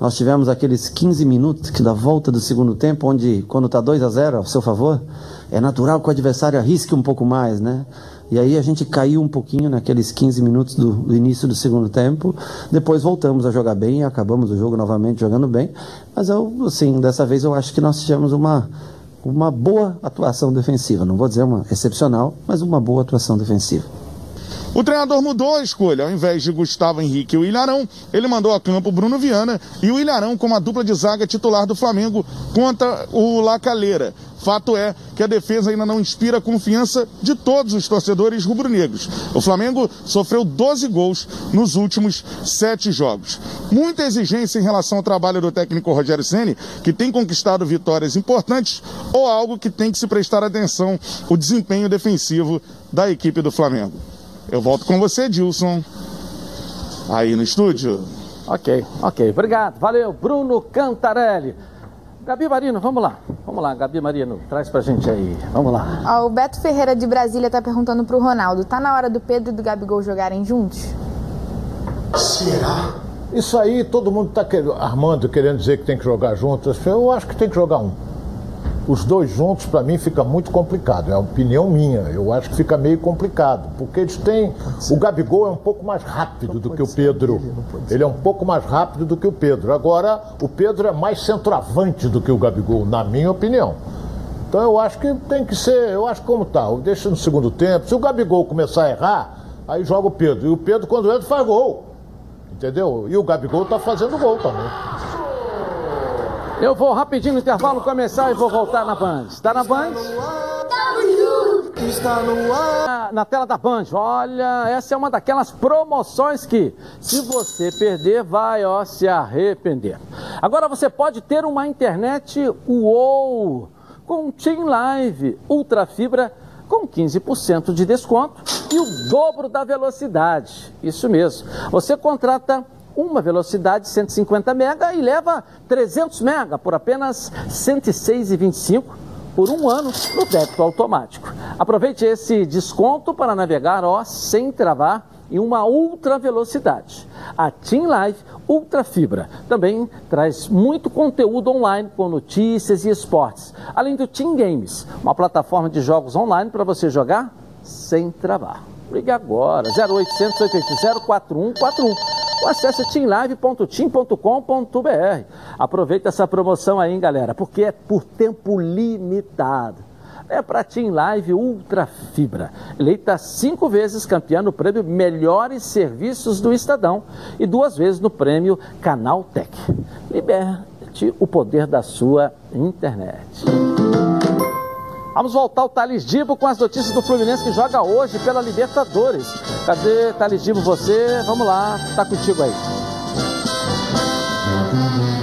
nós tivemos aqueles 15 minutos que da volta do segundo tempo, onde quando está 2-0 ao seu favor, é natural que o adversário arrisque um pouco mais, né? E aí a gente caiu um pouquinho naqueles 15 minutos do início do segundo tempo, depois voltamos a jogar bem, acabamos o jogo novamente jogando bem, mas assim, dessa vez eu acho que nós tivemos uma boa atuação defensiva, não vou dizer uma excepcional, mas uma boa atuação defensiva. O treinador mudou a escolha, ao invés de Gustavo Henrique e o Arão, ele mandou a campo Bruno Viana e o Arão como a dupla de zaga titular do Flamengo contra o La Calera. Fato é que a defesa ainda não inspira a confiança de todos os torcedores rubro-negros. O Flamengo sofreu 12 gols nos últimos 7 jogos. Muita exigência em relação ao trabalho do técnico Rogério Ceni, que tem conquistado vitórias importantes, ou algo que tem que se prestar atenção, o desempenho defensivo da equipe do Flamengo. Eu volto com você, Dilson, aí no estúdio. Ok. Obrigado. Valeu, Bruno Cantarelli. Gabi Marino, vamos lá, Gabi Marino, traz pra gente aí, vamos lá. Ó, o Beto Ferreira de Brasília tá perguntando pro Ronaldo, tá na hora do Pedro e do Gabigol jogarem juntos? Será? Isso aí todo mundo tá querendo dizer que tem que jogar juntos, eu acho que tem que jogar um. Os dois juntos pra mim fica muito complicado, é uma opinião minha, eu acho que fica meio complicado, porque eles têm, o Gabigol é um pouco mais rápido do que o Pedro, ele é um pouco mais rápido do que o Pedro, agora o Pedro é mais centroavante do que o Gabigol, na minha opinião. Então eu acho que tem que ser, eu acho como tá, deixa no segundo tempo, se o Gabigol começar a errar, aí joga o Pedro, e o Pedro quando entra faz gol, entendeu? E o Gabigol tá fazendo gol também. Eu vou rapidinho no intervalo começar e vou voltar na Band. Está na Band? Está no ar. Na tela da Band. Olha, essa é uma daquelas promoções que, se você perder, vai se arrepender. Agora você pode ter uma internet UOL com TIM Live Ultra Fibra com 15% de desconto e o dobro da velocidade. Isso mesmo. Você contrata uma velocidade de 150 mega e leva 300 mega por apenas R$ 106,25 por um ano no débito automático. Aproveite esse desconto para navegar sem travar em uma ultra velocidade. A TIM Live Ultra Fibra também traz muito conteúdo online com notícias e esportes, além do TIM Games, uma plataforma de jogos online para você jogar sem travar. Ligue agora, 0800 880 4141. Acesse teamlive.tim.com.br. Aproveita essa promoção aí, hein, galera, porque é por tempo limitado. É para TIM Live Ultra Fibra, eleita 5 vezes campeã no prêmio Melhores Serviços do Estadão e 2 vezes no prêmio Canaltech. Liberte o poder da sua internet. Vamos voltar ao Thales Dibo com as notícias do Fluminense que joga hoje pela Libertadores. Cadê, Thales Dibo, você? Vamos lá, tá contigo aí.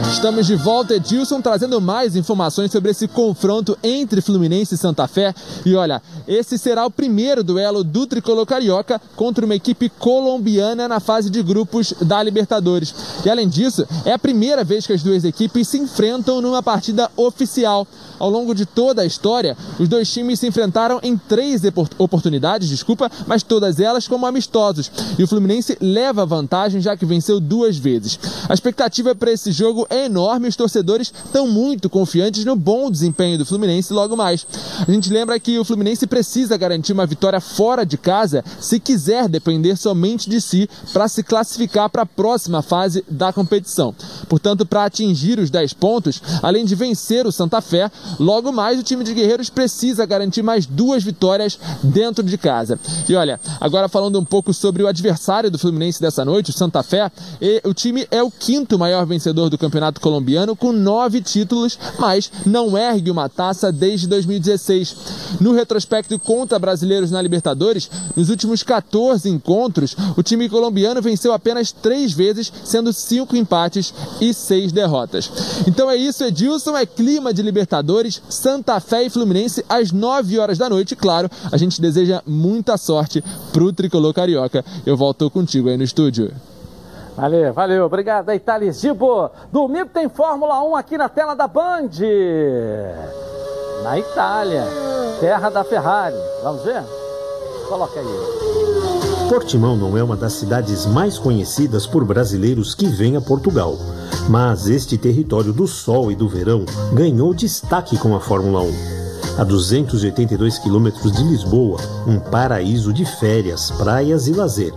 Estamos de volta, Edilson, trazendo mais informações sobre esse confronto entre Fluminense e Santa Fé. E olha, esse será o primeiro duelo do tricolor carioca contra uma equipe colombiana na fase de grupos da Libertadores. E além disso, é a primeira vez que as duas equipes se enfrentam numa partida oficial. Ao longo de toda a história, os dois times se enfrentaram em 3 oportunidades, mas todas elas como amistosos. E o Fluminense leva vantagem, já que venceu 2 vezes. A expectativa para esse jogo é é enorme e os torcedores estão muito confiantes no bom desempenho do Fluminense logo mais. A gente lembra que o Fluminense precisa garantir uma vitória fora de casa se quiser depender somente de si para se classificar para a próxima fase da competição. Portanto, para atingir os 10 pontos, além de vencer o Santa Fé, logo mais o time de Guerreiros precisa garantir mais 2 vitórias dentro de casa. E olha, agora falando um pouco sobre o adversário do Fluminense dessa noite, o Santa Fé, o time é o 5º maior vencedor do campeonato colombiano com 9 títulos, mas não ergue uma taça desde 2016. No retrospecto contra brasileiros na Libertadores, nos últimos 14 encontros, o time colombiano venceu apenas 3 vezes, sendo 5 empates e 6 derrotas. Então é isso, Edilson, é clima de Libertadores, Santa Fé e Fluminense às 9 horas da noite. Claro, a gente deseja muita sorte para o tricolor carioca. Eu volto contigo aí no estúdio. Valeu, valeu. Obrigado aí, Thales Gibo. Domingo tem Fórmula 1 aqui na tela da Band. Na Itália, terra da Ferrari. Vamos ver? Coloca aí. Portimão não é uma das cidades mais conhecidas por brasileiros que vêm a Portugal. Mas este território do sol e do verão ganhou destaque com a Fórmula 1. A 282 quilômetros de Lisboa, um paraíso de férias, praias e lazer.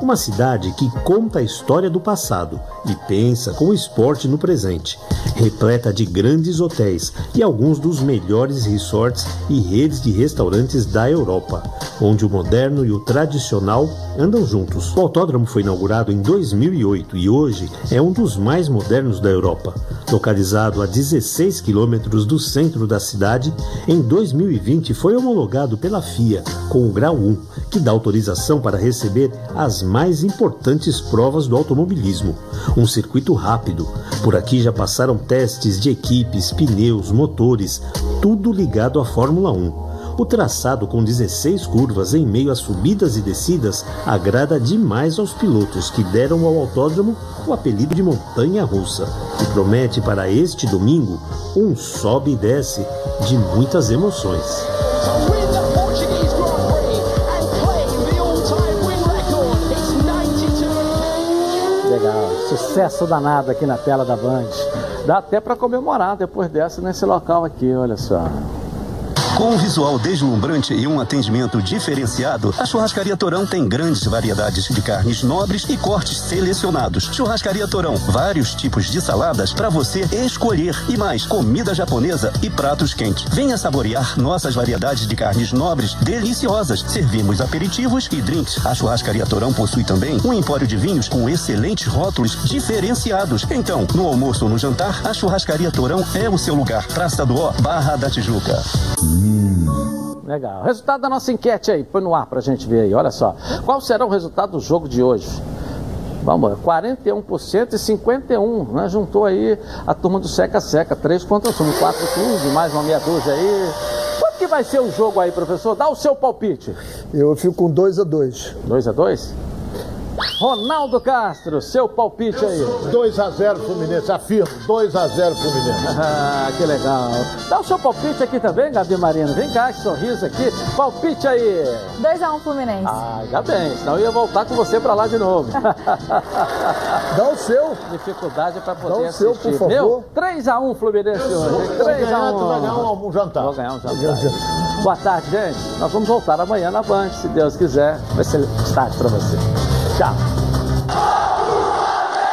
Uma cidade que conta a história do passado e pensa com o esporte no presente. Repleta de grandes hotéis e alguns dos melhores resorts e redes de restaurantes da Europa, onde o moderno e o tradicional andam juntos. O autódromo foi inaugurado em 2008 e hoje é um dos mais modernos da Europa. Localizado a 16 quilômetros do centro da cidade, em 2020 foi homologado pela FIA com o grau 1, que dá autorização para receber as mais importantes provas do automobilismo. Um circuito rápido. Por aqui já passaram testes de equipes, pneus, motores, tudo ligado à Fórmula 1. O traçado com 16 curvas em meio a subidas e descidas agrada demais aos pilotos, que deram ao autódromo o apelido de montanha russa, e promete para este domingo um sobe e desce de muitas emoções. Legal, sucesso danado aqui na tela da Band. Dá até para comemorar depois dessa nesse local aqui, olha só. Com um visual deslumbrante e um atendimento diferenciado, a Churrascaria Torão tem grandes variedades de carnes nobres e cortes selecionados. Churrascaria Torão, vários tipos de saladas para você escolher e mais comida japonesa e pratos quentes. Venha saborear nossas variedades de carnes nobres deliciosas. Servimos aperitivos e drinks. A Churrascaria Torão possui também um empório de vinhos com excelentes rótulos diferenciados. Então, no almoço ou no jantar, a Churrascaria Torão é o seu lugar. Praça do Ó, Barra da Tijuca. Legal. Resultado da nossa enquete aí. Põe no ar pra gente ver aí, olha só. Qual será o resultado do jogo de hoje? Vamos, 41% e 51%, né? Juntou aí a turma do Seca-Seca. 3 contra o Sumo, 4 15, mais uma meia dúzia aí. Quanto que vai ser o jogo aí, professor? Dá o seu palpite. Eu fico com 2x2. 2x2? Ronaldo Castro, seu palpite aí. 2x0 Fluminense, afirmo, 2x0 Fluminense. Ah, que legal. Dá o seu palpite aqui também, Gabi Marino. Vem cá, que sorriso aqui. Palpite aí. 2x1 Fluminense. Ah, já bem, senão eu ia voltar com você pra lá de novo. Dá o seu. Dificuldade pra poder assistir. Dá o seu, assistir. Por favor. 3x1 Fluminense hoje. 3x1. Tu vai ganhar um jantar. Vou ganhar um jantar. Boa tarde, gente. Nós vamos voltar amanhã na Band, se Deus quiser. Vai ser tarde pra você. Tchau.